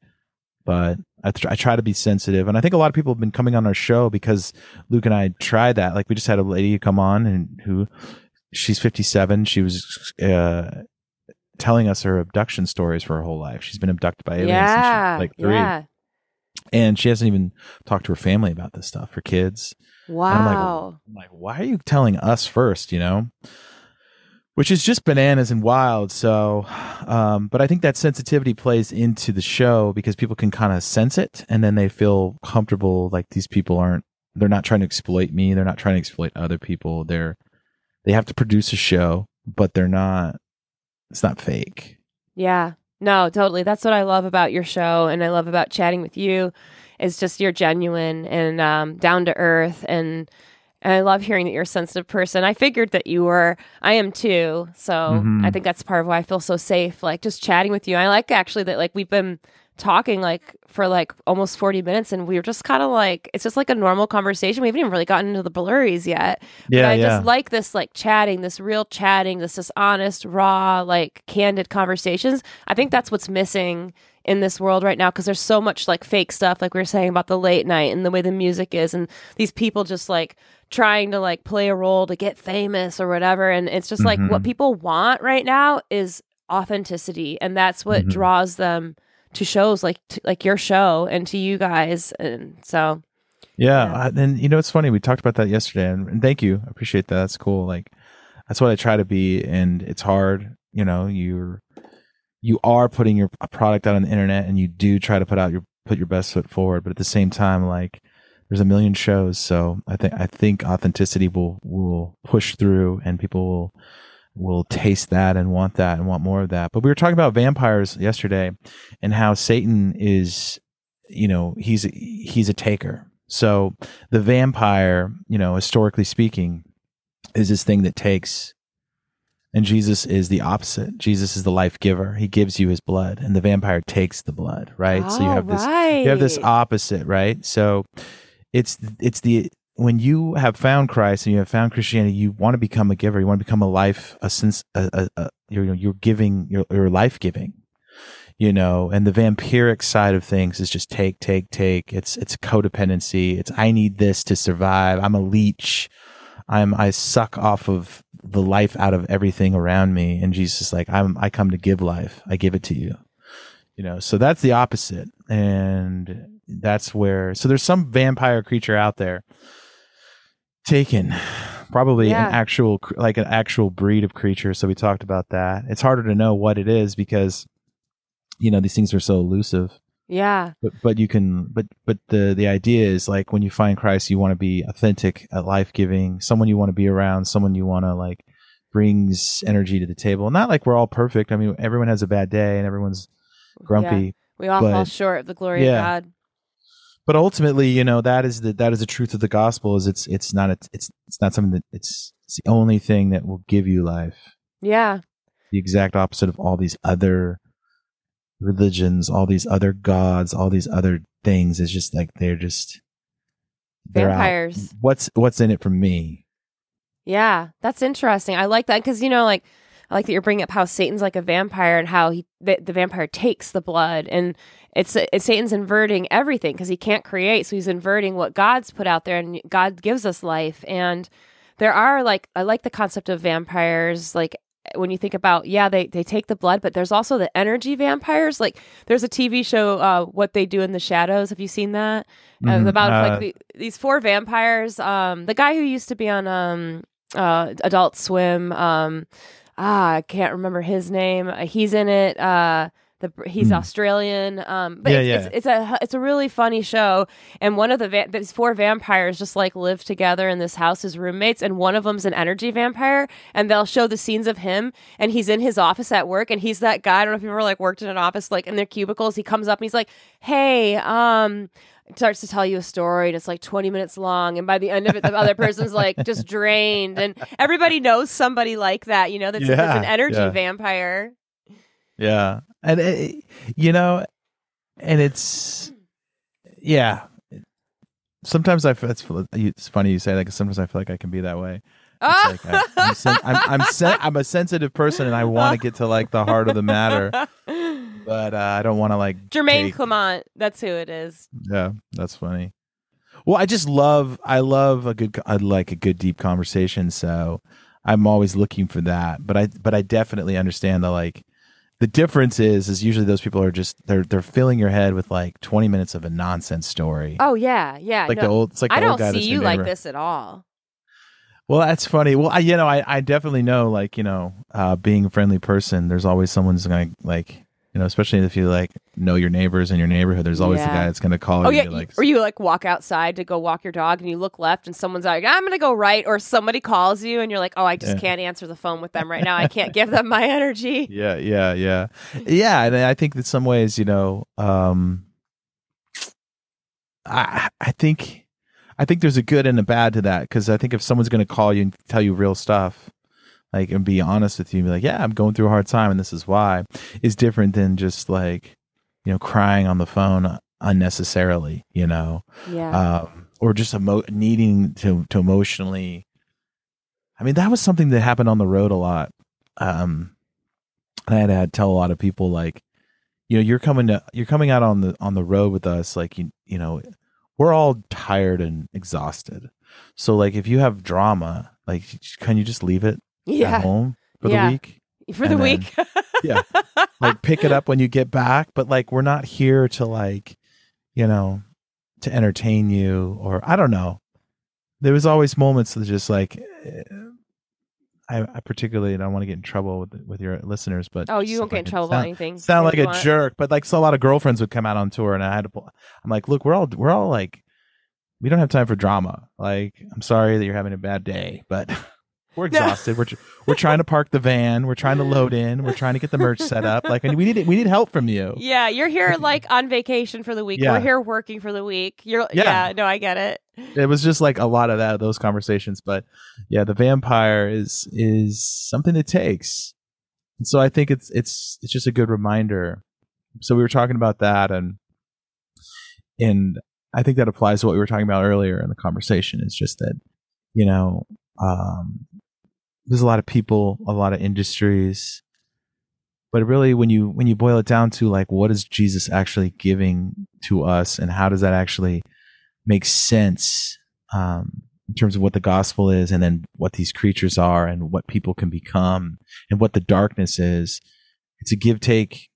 But I try to be sensitive. And I think a lot of people have been coming on our show because Luke and I tried that. Like we just had a lady come on who she's 57. She was telling us her abduction stories for her whole life. She's been abducted by aliens since she was like 3. Yeah. And she hasn't even talked to her family about this stuff, her kids. Wow. And I'm like, why are you telling us first, you know? Which is just bananas and wild. So, but I think that sensitivity plays into the show because people can kind of sense it, and then they feel comfortable. Like these people aren't They're not trying to exploit me. They're not trying to exploit other people. They have to produce a show, but they're not. It's not fake. Yeah. No, totally. That's what I love about your show, and I love about chatting with you. It's just you're genuine and down to earth, and I love hearing that you're a sensitive person. I figured that you were. I am too. So I think that's part of why I feel so safe, like just chatting with you. I like actually that like we've been talking like for like almost 40 minutes, and we were just kind of like it's just like a normal conversation. We haven't even really gotten into the blurries yet. Yeah, but I just like this like chatting, this real chatting, this just honest, raw, like candid conversations. I think that's what's missing in this world right now, because there's so much like fake stuff, like we were saying about the late night and the way the music is, and these people just like trying to like play a role to get famous or whatever. And it's just like what people want right now is authenticity, and that's what draws them to shows like your show and to you guys. And so and you know, it's funny, we talked about that yesterday, and thank you, I appreciate that. That's cool. Like that's what I try to be, and it's hard, you know. You are putting your product out on the internet, and you do try to put your best foot forward, but at the same time, like there's a million shows. So I think authenticity will push through, and people will taste that and want that and want more of that. But we were talking about vampires yesterday, and how Satan is, you know, he's a taker. So the vampire, you know, historically speaking, is this thing that takes. And Jesus is the opposite. Jesus is the life giver. He gives you his blood, and the vampire takes the blood, right? Oh, so you have this opposite, right? So it's when you have found Christ and you have found Christianity, you want to become a giver. You want to become you're life giving, you know. And the vampiric side of things is just take, take, take. It's codependency. It's I need this to survive. I'm a leech. I suck off of the life out of everything around me. And Jesus is like, I come to give life. I give it to you, you know? So that's the opposite. And that's where, so there's some vampire creature out there taken, probably an actual breed of creature. So we talked about that. It's harder to know what it is because, you know, these things are so elusive. Yeah. But the idea is like when you find Christ, you want to be authentic, life-giving, someone you want to be around, someone you want to like brings energy to the table. Not like we're all perfect. I mean, everyone has a bad day and everyone's grumpy. Yeah. We all fall short of the glory of God. But ultimately, you know, that is the truth of the gospel is it's the only thing that will give you life. Yeah. The exact opposite of all these other religions, all these other gods, all these other things. It's just like they're vampires. What's in it for me? Yeah, that's interesting. I like that, because you know, like I like that you're bringing up how Satan's like a vampire, and how the vampire takes the blood, and it's Satan's inverting everything because he can't create, so he's inverting what God's put out there, and God gives us life. And there are like I like the concept of vampires, like. When you think about, they take the blood, but there's also the energy vampires. Like there's a TV show, What They Do in the Shadows. Have you seen that? These four vampires. The guy who used to be on Adult Swim. I can't remember his name. He's in it. He's Australian. It's a really funny show. And one of these four vampires just like live together in this house as roommates. And one of them's an energy vampire, and they'll show the scenes of him. And he's in his office at work, and he's that guy. I don't know if you ever like worked in an office, like in their cubicles. He comes up and he's like, "Hey, starts to tell you a story," and it's like 20 minutes long, and by the end of it the other person's like just drained. And everybody knows somebody like that, you know, that's an energy vampire. Yeah. And, you know, and it's, yeah. Sometimes it's funny you say that, because sometimes I feel like I can be that way. Oh! It's like I'm a sensitive person, and I want to get to like the heart of the matter, but I don't want to like. Clement. That's who it is. Yeah. That's funny. Well, I love a good deep conversation. So I'm always looking for that, but I definitely understand the like. The difference is usually those people are just they're filling your head with like 20 minutes of a nonsense story. Oh yeah, yeah. Like no, the old, it's like I the don't old guy see you like this at all. Well, that's funny. Well, I definitely know, like, you know, being a friendly person, there's always someone's gonna like, you You know, especially if you like know your neighbors in your neighborhood, there's always the guy that's going to call you. Yeah. Like, or you like walk outside to go walk your dog and you look left and someone's like, I'm going to go right. Or somebody calls you and you're like, oh, I just can't answer the phone with them right now. I can't give them my energy. Yeah. And I think that some ways, you know, I think there's a good and a bad to that. Cause I think if someone's going to call you and tell you real stuff, like, and be honest with you and be like, yeah, I'm going through a hard time and this is why, is different than just like, you know, crying on the phone unnecessarily, you know, or just needing to emotionally. I mean, that was something that happened on the road a lot. And I had to tell a lot of people, like, you know, you're coming out on the road with us. Like, you know, we're all tired and exhausted. So like, if you have drama, like, can you just leave it? Yeah. At home for the week. For the week. Yeah. Like pick it up when you get back. But like, we're not here to like, you know, to entertain you or I don't know. There was always moments that just like, I particularly don't want to get in trouble with your listeners, but you won't get in trouble about anything. Sound like a jerk, but like, so a lot of girlfriends would come out on tour and I'm like, look, we're all like, we don't have time for drama. Like, I'm sorry that you're having a bad day, but we're exhausted. We're trying to park the van. We're trying to load in. We're trying to get the merch set up. Like, we need help from you. Yeah, you're here like on vacation for the week. Yeah. We're here working for the week. No, I get it. It was just like a lot of those conversations, but yeah, the vampire is something it takes, and so I think it's just a good reminder. So we were talking about that, and I think that applies to what we were talking about earlier in the conversation. It's just that, you know. There's a lot of people, a lot of industries, but really when you boil it down to like, what is Jesus actually giving to us and how does that actually make sense, in terms of what the gospel is and then what these creatures are and what people can become and what the darkness is. It's a give take.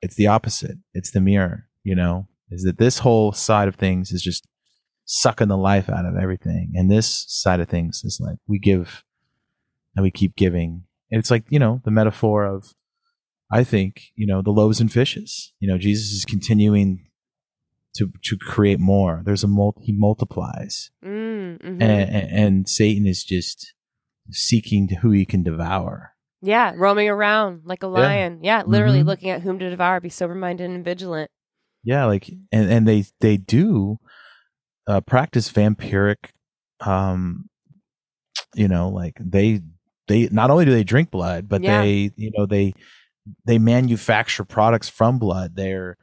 It's the opposite. It's the mirror, you know, is that this whole side of things is just sucking the life out of everything, and this side of things is like we give and we keep giving. And it's like, you know, the metaphor of, I think, you know, the loaves and fishes. You know, Jesus is continuing to create more. There's he multiplies, and Satan is just seeking who he can devour. Yeah, roaming around like a lion. Yeah, literally looking at whom to devour. Be sober-minded and vigilant. Yeah, like and they do. Practice vampiric, you know, like they not only do they drink blood, but they, you know, they manufacture products from blood. They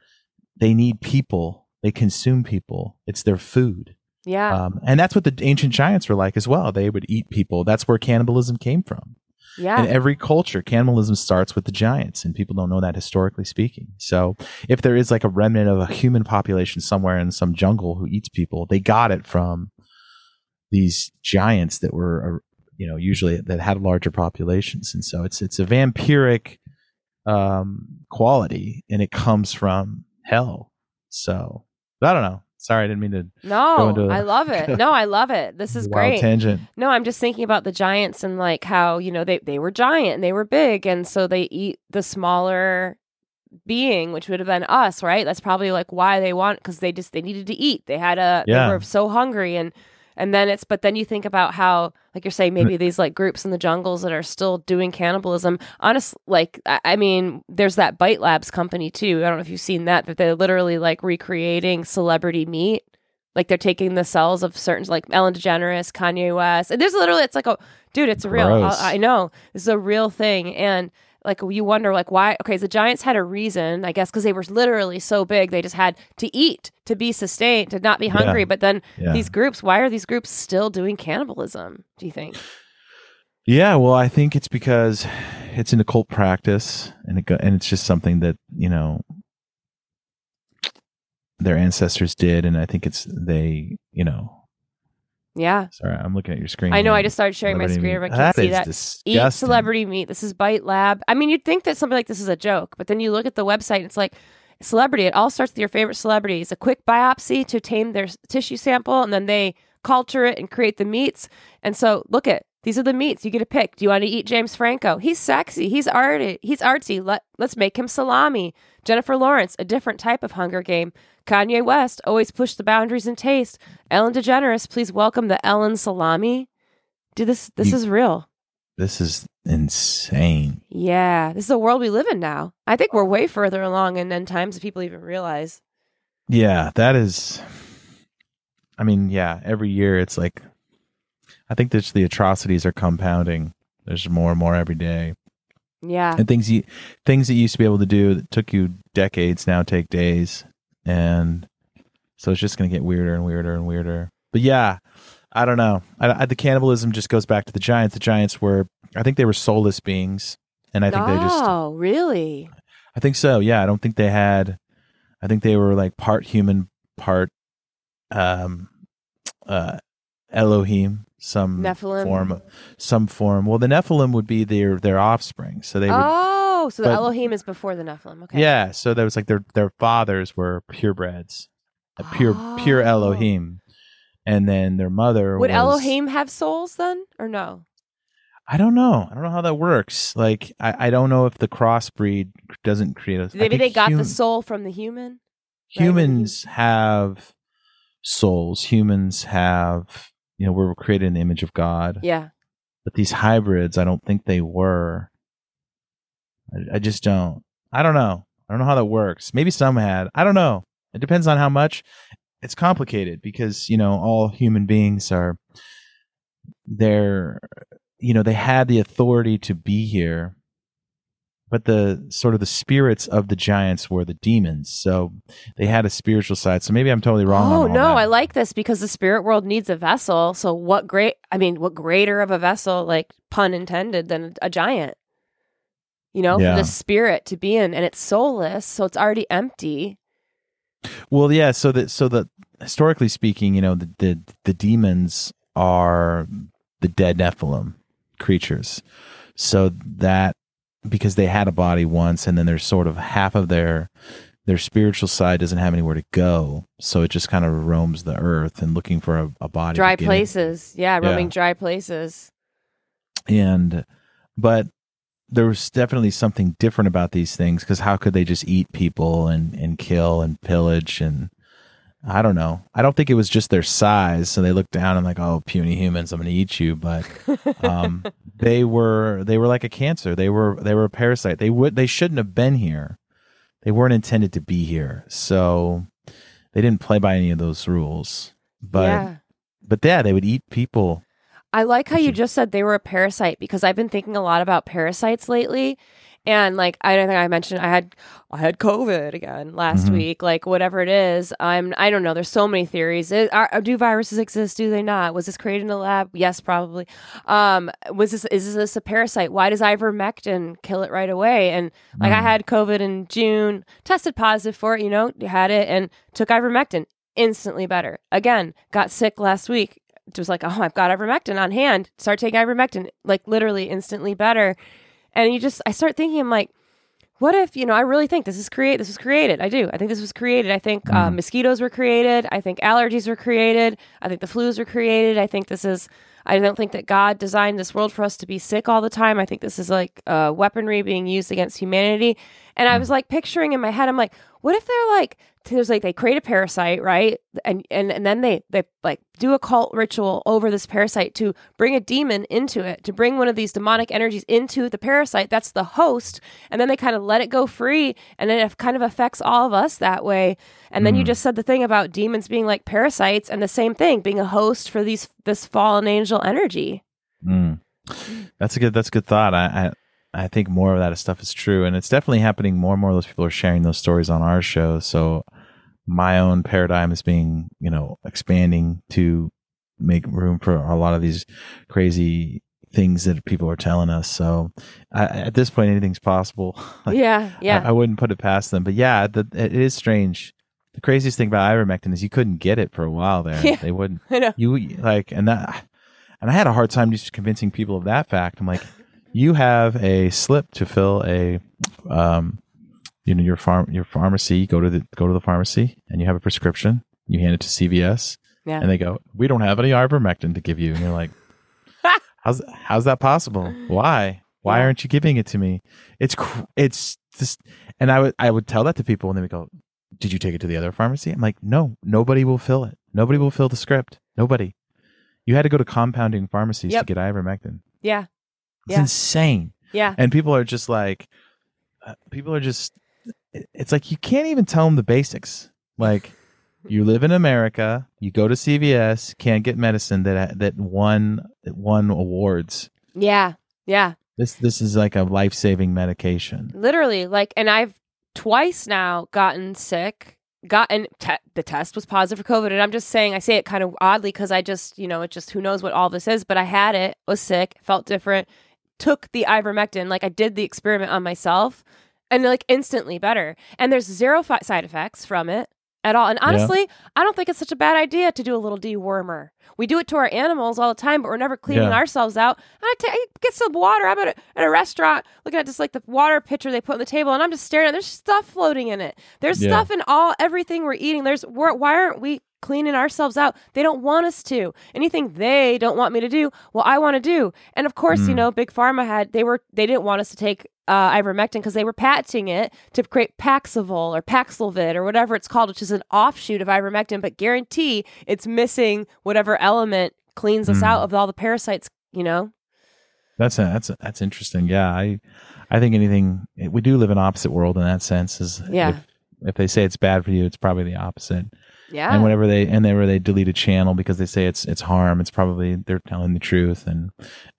need people, they consume people. It's their food. Yeah. And that's what the ancient giants were like as well. They would eat people. That's where cannibalism came from. Yeah. In every culture, cannibalism starts with the giants, and people don't know that historically speaking. So if there is like a remnant of a human population somewhere in some jungle who eats people, they got it from these giants that were, you know, usually that had larger populations. And so it's a vampiric quality, and it comes from hell. So I don't know. Sorry, I didn't mean to. No, I love it. No, I love it. This is great. Wild tangent. No, I'm just thinking about the giants and like how, you know, they were giant and they were big. And so they eat the smaller being, which would have been us, right? That's probably like why they want, because they needed to eat. They had they were so hungry. And then but then you think about how, like you're saying, maybe these like groups in the jungles that are still doing cannibalism. Honestly, like, I mean, there's that Bite Labs company too. I don't know if you've seen that they're literally like recreating celebrity meat. Like they're taking the cells of certain, like Ellen DeGeneres, Kanye West. And there's literally, it's like, oh, dude, it's real. I know. This is a real thing. And like, you wonder like why, okay, the giants had a reason, I guess, because they were literally so big. They just had to eat, to be sustained, to not be hungry. But then these groups, why are these groups still doing cannibalism, do you think? Yeah, well, I think it's because it's an occult practice, and it's just something that, you know, their ancestors did. And I think it's, they, you know. Yeah. Sorry, I'm looking at your screen. I know. I just started sharing my screen. Everyone can see that. Disgusting. Eat celebrity meat. This is Bite Lab. I mean, you'd think that something like this is a joke, but then you look at the website and it's like, celebrity. It all starts with your favorite celebrities. A quick biopsy to obtain their tissue sample, and then they culture it and create the meats. And so, look at These are the meats. You get to pick. Do you want to eat James Franco? He's sexy. He's arty. He's artsy. Let's make him salami. Jennifer Lawrence, a different type of Hunger Game. Kanye West, always push the boundaries in taste. Ellen DeGeneres, please welcome the Ellen salami. Dude, this is real. This is insane. Yeah. This is the world we live in now. I think we're way further along in end times than people even realize. Yeah, that is... I mean, yeah, every year it's like... I think that the atrocities are compounding. There's more and more every day. Yeah. And things that you used to be able to do that took you decades now take days. And so it's just going to get weirder and weirder and weirder. But yeah, I don't know. The cannibalism just goes back to the Giants. The Giants were, I think they were soulless beings. And I think they just... Oh, really? I think so, yeah. I don't think they had... I think they were like part human, part Elohim. Some form. Well, the Nephilim would be their offspring. So they would, the Elohim is before the Nephilim. Okay. Yeah. So that was like their fathers were purebreds, pure Elohim, and then their mother would was, Elohim have souls then or no? I don't know. I don't know how that works. Like I don't know if the crossbreed doesn't create a. Maybe they got the soul from the human. Humans have souls. Humans have. You know, we were created in the image of God. Yeah. But these hybrids, I don't think they were. I just don't. I don't know. I don't know how that works. Maybe some had. I don't know. It depends on how much. It's complicated because, you know, all human beings are you know, they had the authority to be here. But the sort of the spirits of the Giants were the demons. So they had a spiritual side. So maybe I'm totally wrong. Oh, on all no, that. I like this because the spirit world needs a vessel. So what greater of a vessel, like pun intended, than a giant, you know, for the spirit to be in, and it's soulless. So it's already empty. Well, yeah. So that historically speaking, you know, the demons are the dead Nephilim creatures. So that, because they had a body once and then there's sort of half of their spiritual side doesn't have anywhere to go. So it just kind of roams the earth and looking for a body. Dry places. Yeah. Roaming dry places. But there was definitely something different about these things because how could they just eat people and kill and pillage and I don't know. I don't think it was just their size. So they looked down and like, oh, puny humans, I'm going to eat you. But they were like a cancer. They were a parasite. They shouldn't have been here. They weren't intended to be here. So they didn't play by any of those rules. But they would eat people. I like how you just said they were a parasite because I've been thinking a lot about parasites lately. And like I don't think I mentioned I had COVID again last week, like whatever it is. I don't know. There's so many theories. Do viruses exist? Do they not? Was this created in a lab? Yes, probably. Is this a parasite? Why does ivermectin kill it right away? And like I had COVID in June, tested positive for it, you know, had it and took ivermectin, instantly better. Again, got sick last week. It was like, oh, I've got ivermectin on hand. Start taking ivermectin, like literally instantly better. And I start thinking, I'm like, what if, you know, I really think this was created. I do. I think this was created. I think mosquitoes were created. I think allergies were created. I think the flus were created. I don't think that God designed this world for us to be sick all the time. I think this is like weaponry being used against humanity. And I was like picturing in my head, I'm like, what if they're like, there's like, they create a parasite, right? And then they like do a cult ritual over this parasite to bring a demon into it, to bring one of these demonic energies into the parasite. That's the host. And then they kind of let it go free. And then it kind of affects all of us that way. And then you just said the thing about demons being like parasites and the same thing, being a host for this fallen angel energy. That's a good thought. I think more of that stuff is true, and it's definitely happening more and more. Those people are sharing those stories on our show, so my own paradigm is being, you know, expanding to make room for a lot of these crazy things that people are telling us. So at this point, anything's possible. I wouldn't put it past them, but yeah, it is strange. The craziest thing about ivermectin is you couldn't get it for a while there. Yeah, they wouldn't. I know. I had a hard time just convincing people of that fact. I'm like. You have a slip to fill a, you know, your pharmacy. You go to the pharmacy, and you have a prescription. You hand it to CVS, and they go, "We don't have any ivermectin to give you." And you're like, How's that possible? Why aren't you giving it to me? It's just, and I would tell that to people, and they would go, "Did you take it to the other pharmacy?" I'm like, "No, nobody will fill it. Nobody will fill the script. Nobody. You had to go to compounding pharmacies to get ivermectin." Yeah, it's insane. Yeah, and people are just. It's like you can't even tell them the basics. Like, you live in America, you go to CVS, can't get medicine that won awards. Yeah, yeah. This is like a life-saving medication. Literally, like, and I've twice now gotten sick. The test was positive for COVID, and I'm just saying, I say it kind of oddly because I just, you know, it just, who knows what all this is, but I had it, was sick, felt different, took the ivermectin, like I did the experiment on myself, and like instantly better. And there's zero side effects from it at all. And honestly, I don't think it's such a bad idea to do a little dewormer. We do it to our animals all the time, but we're never cleaning ourselves out. And I get some water. I'm at a restaurant looking at just like the water pitcher they put on the table, and I'm just staring at it. There's stuff floating in it. There's stuff in everything we're eating. Why aren't we cleaning ourselves out? They don't want us to. Anything they don't want me to do, well, I want to do. And of course, you know, Big Pharma they didn't want us to take ivermectin because they were patenting it to create Paxlovid or Paxlovid or whatever it's called, which is an offshoot of ivermectin, but guarantee it's missing whatever element cleans us out of all the parasites, you know? That's interesting. Yeah. I think we do live in an opposite world in that sense. If they say it's bad for you, it's probably the opposite. Yeah. And whenever they delete a channel because they say it's harm, it's probably they're telling the truth and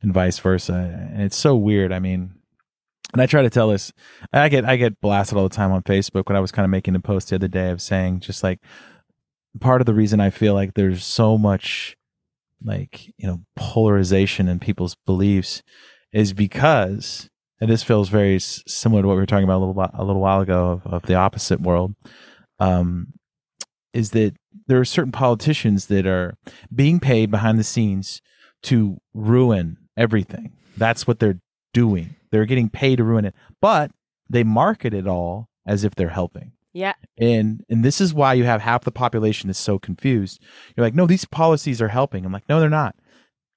vice versa. And it's so weird. I mean, and I try to tell this, I get blasted all the time on Facebook when I was kind of making a post the other day of saying just like part of the reason I feel like there's so much like, you know, polarization in people's beliefs is because, and this feels very similar to what we were talking about a little while ago of the opposite world, is that there are certain politicians that are being paid behind the scenes to ruin everything. That's what they're doing. They're getting paid to ruin it, but they market it all as if they're helping. Yeah. And this is why you have half the population is so confused. You're like, no, these policies are helping. I'm like, no, they're not.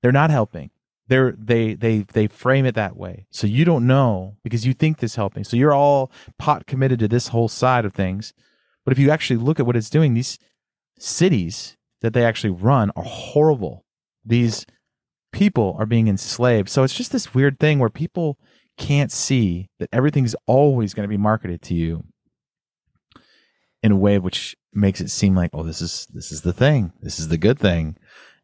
They're not helping. They frame it that way. So you don't know because you think this is helping. So you're all pot committed to this whole side of things. But if you actually look at what it's doing, these cities that they actually run are horrible. These people are being enslaved. So it's just this weird thing where people can't see that everything's always going to be marketed to you in a way which makes it seem like, oh, this is the thing. This is the good thing.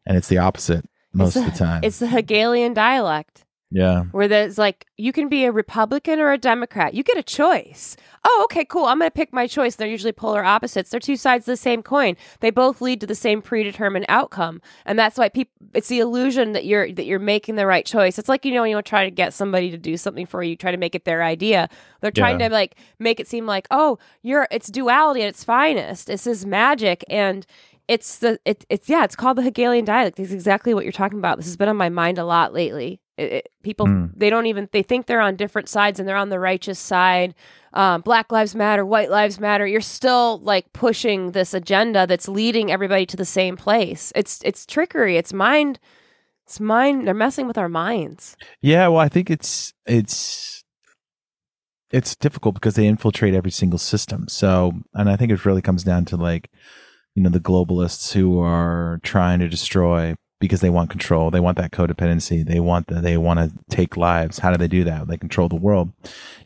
And it's the opposite most of the time. It's the Hegelian dialect. Yeah. Where there's like, you can be a Republican or a Democrat. You get a choice. Oh, okay, cool. I'm going to pick my choice. They're usually polar opposites. They're two sides of the same coin. They both lead to the same predetermined outcome. And that's why people, it's the illusion that you're making the right choice. It's like, you know, when you try to get somebody to do something for you, try to make it their idea. They're trying to like make it seem like, oh, it's duality at its finest. It's this magic. And it's called the Hegelian dialectic. It's exactly what you're talking about. This has been on my mind a lot lately. They think they're on different sides and they're on the righteous side. Black Lives Matter, White Lives Matter. You're still like pushing this agenda that's leading everybody to the same place. It's trickery. It's mind. They're messing with our minds. Yeah. Well, I think it's difficult because they infiltrate every single system. So, and I think it really comes down to like, you know, the globalists who are trying to destroy because they want control, they want that codependency, they want to take lives. How do they do that? They control the world.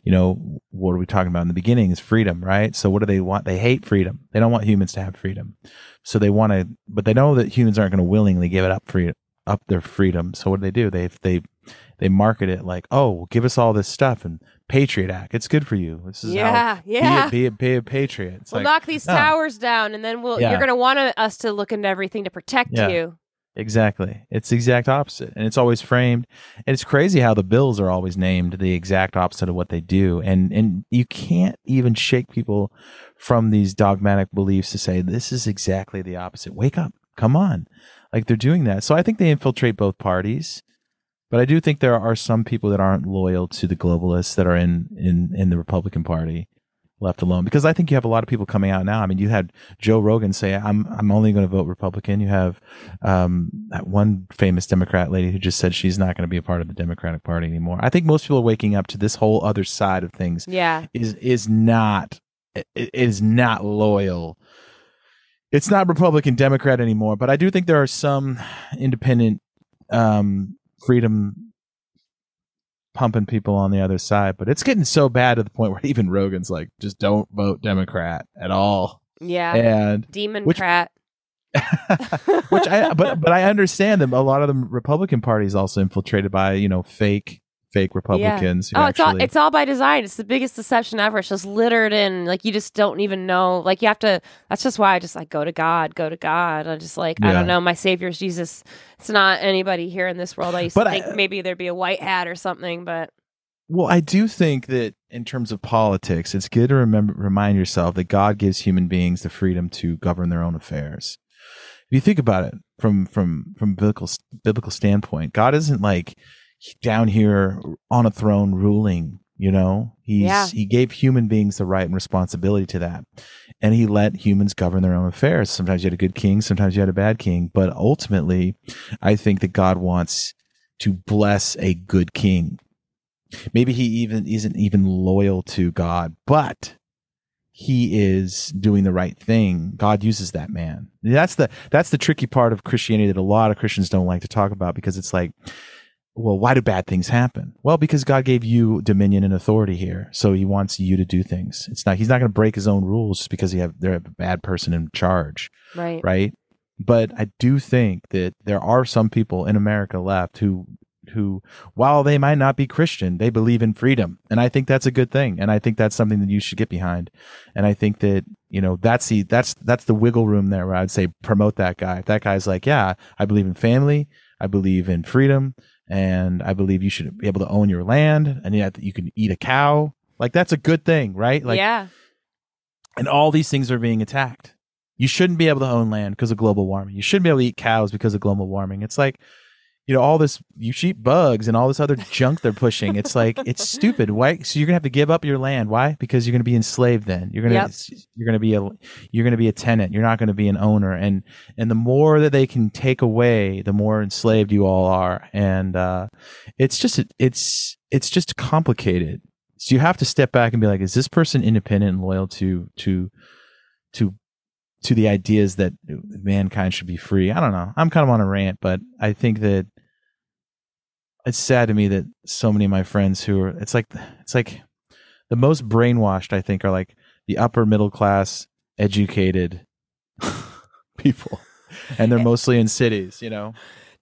You know, what are we talking about in the beginning is freedom, right? So what do they want? They hate freedom. They don't want humans to have freedom. So they want to, but they know that humans aren't going to willingly give it up up their freedom. So what do? They market it like, oh, well, give us all this stuff and Patriot Act. It's good for you. This is be a patriot. It's we'll like, knock these towers down, and then you're going to want us to look into everything to protect you. Exactly. It's the exact opposite. And it's always framed. And it's crazy how the bills are always named the exact opposite of what they do. And you can't even shake people from these dogmatic beliefs to say, this is exactly the opposite. Wake up. Come on. Like they're doing that. So I think they infiltrate both parties. But I do think there are some people that aren't loyal to the globalists that are in the Republican Party. left alone, because I think you have a lot of people coming out now. I mean, you had Joe Rogan say, I'm only going to vote Republican. You have that one famous Democrat lady who just said she's not going to be a part of the Democratic Party anymore. I think most people are waking up to this whole other side of things. Yeah, is not loyal. It's not Republican Democrat anymore, but I do think there are some independent freedom pumping people on the other side, but it's getting so bad to the point where even Rogan's like, just don't vote Democrat at all. Yeah. And Democrat. Which but I understand them. A lot of the Republican Party is also infiltrated by, you know, fake Republicans. Yeah. Oh, it's all by design. It's the biggest deception ever. It's just littered in, like, you just don't even know. Like, you have to, that's just why I just like go to God. I just like, yeah. I don't know, my savior's Jesus. It's not anybody here in this world. I used to think maybe there'd be a white hat or something, but. Well, I do think that in terms of politics, it's good to remind yourself that God gives human beings the freedom to govern their own affairs. If you think about it from biblical standpoint, God isn't like down here on a throne ruling, you know. He gave human beings the right and responsibility to that, and he let humans govern their own affairs. Sometimes you had a good king, sometimes you had a bad king, but ultimately I think that God wants to bless a good king. Maybe he even isn't even loyal to God, but he is doing the right thing. God uses that man. That's the tricky part of Christianity that a lot of Christians don't like to talk about, because it's like, well, why do bad things happen? Well, because God gave you dominion and authority here, so he wants you to do things. It's not, he's not going to break his own rules just because they're a bad person in charge. Right. Right. But I do think that there are some people in America left who, while they might not be Christian, they believe in freedom. And I think that's a good thing. And I think that's something that you should get behind. And I think that, you know, that's the wiggle room there where I'd say promote that guy. If that guy's like, yeah, I believe in family, I believe in freedom, and I believe you should be able to own your land, and you can eat a cow. Like, that's a good thing, right? Like, yeah. And all these things are being attacked. You shouldn't be able to own land because of global warming. You shouldn't be able to eat cows because of global warming. It's like, you know, all this, you sheep bugs and all this other junk they're pushing. It's like, it's stupid. Why? So you're gonna have to give up your land. Why? Because you're gonna be enslaved. Then you're gonna be a tenant. You're not gonna be an owner. And the more that they can take away, the more enslaved you all are. And it's just complicated. So you have to step back and be like, is this person independent and loyal to the ideas that mankind should be free? I don't know. I'm kind of on a rant, but I think that it's sad to me that so many of my friends who are, it's like the most brainwashed, I think, are like the upper middle class educated people, and they're mostly in cities, you know.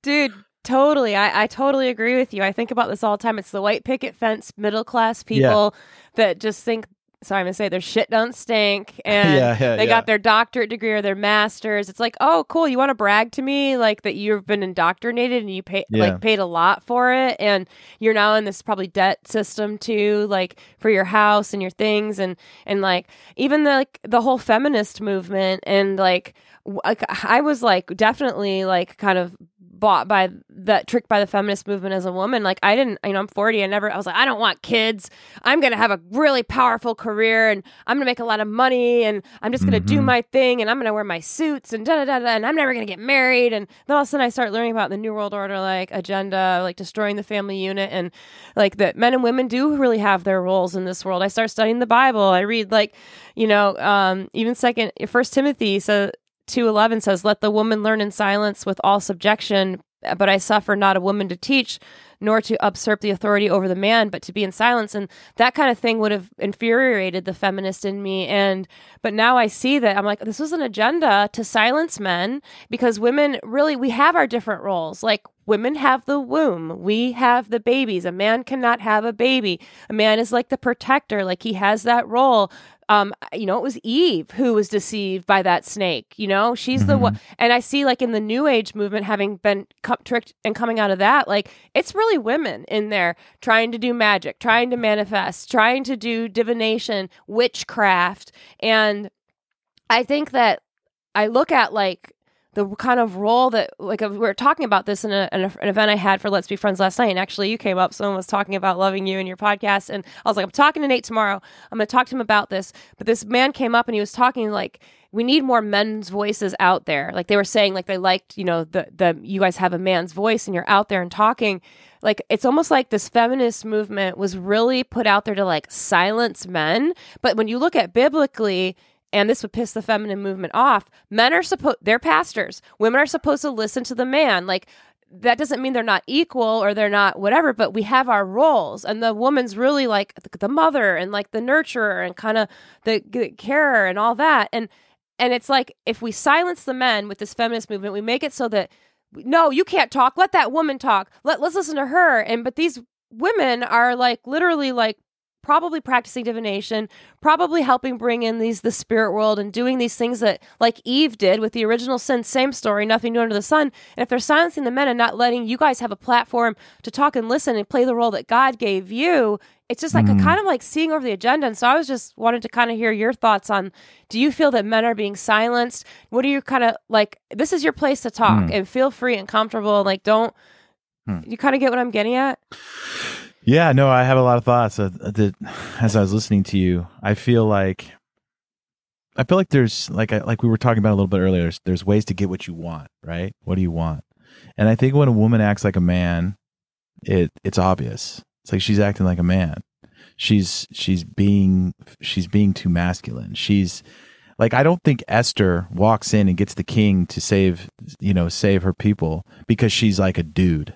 Dude, totally. I totally agree with you. I think about this all the time. It's the white picket fence middle class people that just think, so I'm going to say, their shit don't stink, and they got their doctorate degree or their master's. It's like, oh, cool. You want to brag to me like that you've been indoctrinated and you paid a lot for it, and you're now in this probably debt system too, like for your house and your things, and like even the whole feminist movement, and like I was like definitely like kind of bought by that trick by the feminist movement as a woman. Like, I didn't, you know, I'm 40. I was like, I don't want kids. I'm going to have a really powerful career, and I'm going to make a lot of money, and I'm just going to do my thing, and I'm going to wear my suits, and and I'm never going to get married. And then all of a sudden I start learning about the New World Order, like agenda, like destroying the family unit, and like that men and women do really have their roles in this world. I start studying the Bible. I read, like, you know, even 1 Timothy, so 2:11 says, let the woman learn in silence with all subjection, but I suffer not a woman to teach, nor to usurp the authority over the man, but to be in silence. And that kind of thing would have infuriated the feminist in me. But now I see that I'm like, this was an agenda to silence men, because women really, we have our different roles. Like, women have the womb. We have the babies. A man cannot have a baby. A man is like the protector. Like, he has that role. You know, it was Eve who was deceived by that snake, you know, she's the one. And I see, like, in the New Age movement, having been tricked and coming out of that, like, it's really women in there trying to do magic, trying to manifest, trying to do divination, witchcraft. And I think that I look at, like, the kind of role that, like, we were talking about this in an event I had for Let's Be Friends last night, and actually you came up, someone was talking about loving you and your podcast, and I was like, I'm talking to Nate tomorrow, I'm going to talk to him about this, but this man came up and he was talking, like, we need more men's voices out there. Like, they were saying, like, they liked, you know, the you guys have a man's voice and you're out there and talking. Like, it's almost like this feminist movement was really put out there to, like, silence men. But when you look at biblically, and this would piss the feminine movement off, men are supposed, they're pastors. Women are supposed to listen to the man. Like, that doesn't mean they're not equal or they're not whatever, but we have our roles, and the woman's really like the mother and like the nurturer and kind of the carer and all that. And it's like, if we silence the men with this feminist movement, we make it so that, no, you can't talk. Let that woman talk. Let's listen to her. But these women are like literally like probably practicing divination, probably helping bring in the spirit world and doing these things that like Eve did with the original sin, same story, nothing new under the sun. And if they're silencing the men and not letting you guys have a platform to talk and listen and play the role that God gave you, it's just like a kind of like seeing over the agenda. And so I was just wanted to kind of hear your thoughts on, do you feel that men are being silenced? What are you kind of like, this is your place to talk and feel free and comfortable. Like, don't you kind of get what I'm getting at? Yeah, no, I have a lot of thoughts as I was listening to you. I feel like there's like we were talking about a little bit earlier, there's ways to get what you want, right? What do you want? And I think when a woman acts like a man, it's obvious. It's like she's acting like a man. She's being too masculine. She's like, I don't think Esther walks in and gets the king to save her people because she's like a dude.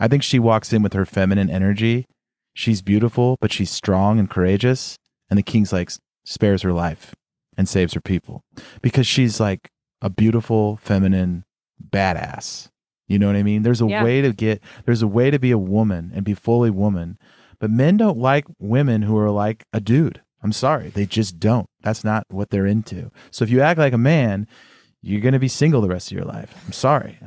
I think she walks in with her feminine energy. She's beautiful, but she's strong and courageous. And the king's like spares her life and saves her people because she's like a beautiful, feminine badass. You know what I mean? There's a way to get, there's a way to be a woman and be fully woman, but men don't like women who are like a dude. I'm sorry. They just don't. That's not what they're into. So if you act like a man, you're going to be single the rest of your life. I'm sorry.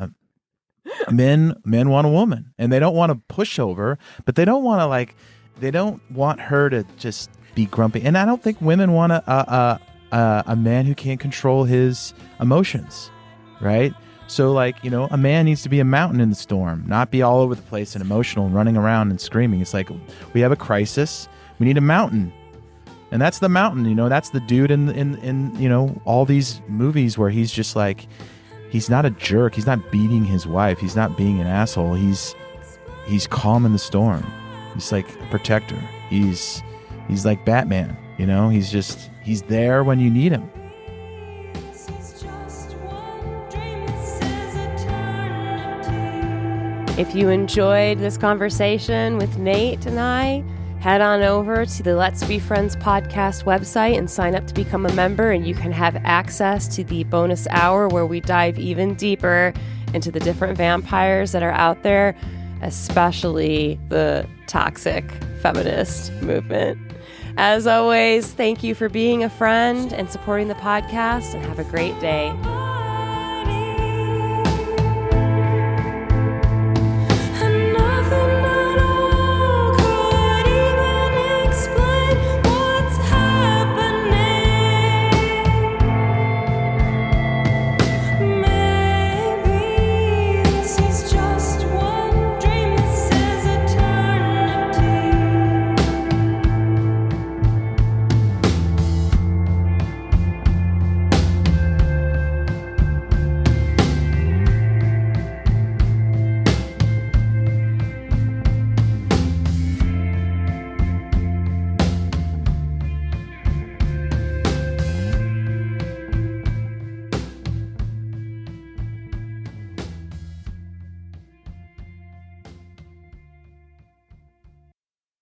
Men want a woman, and they don't want to push over, but they don't want to like, they don't want her to just be grumpy. And I don't think women want a man who can't control his emotions, right? So like, you know, a man needs to be a mountain in the storm, not be all over the place and emotional and running around and screaming. It's like, we have a crisis, we need a mountain. And that's the mountain, you know, that's the dude in you know, all these movies where he's just like, he's not a jerk. He's not beating his wife. He's not being an asshole. He's calm in the storm. He's like a protector. He's like Batman, you know? He's there when you need him. If you enjoyed this conversation with Nate and I, head on over to the Let's Be Friends podcast website and sign up to become a member, and you can have access to the bonus hour where we dive even deeper into the different vampires that are out there, especially the toxic feminist movement. As always, thank you for being a friend and supporting the podcast, and have a great day.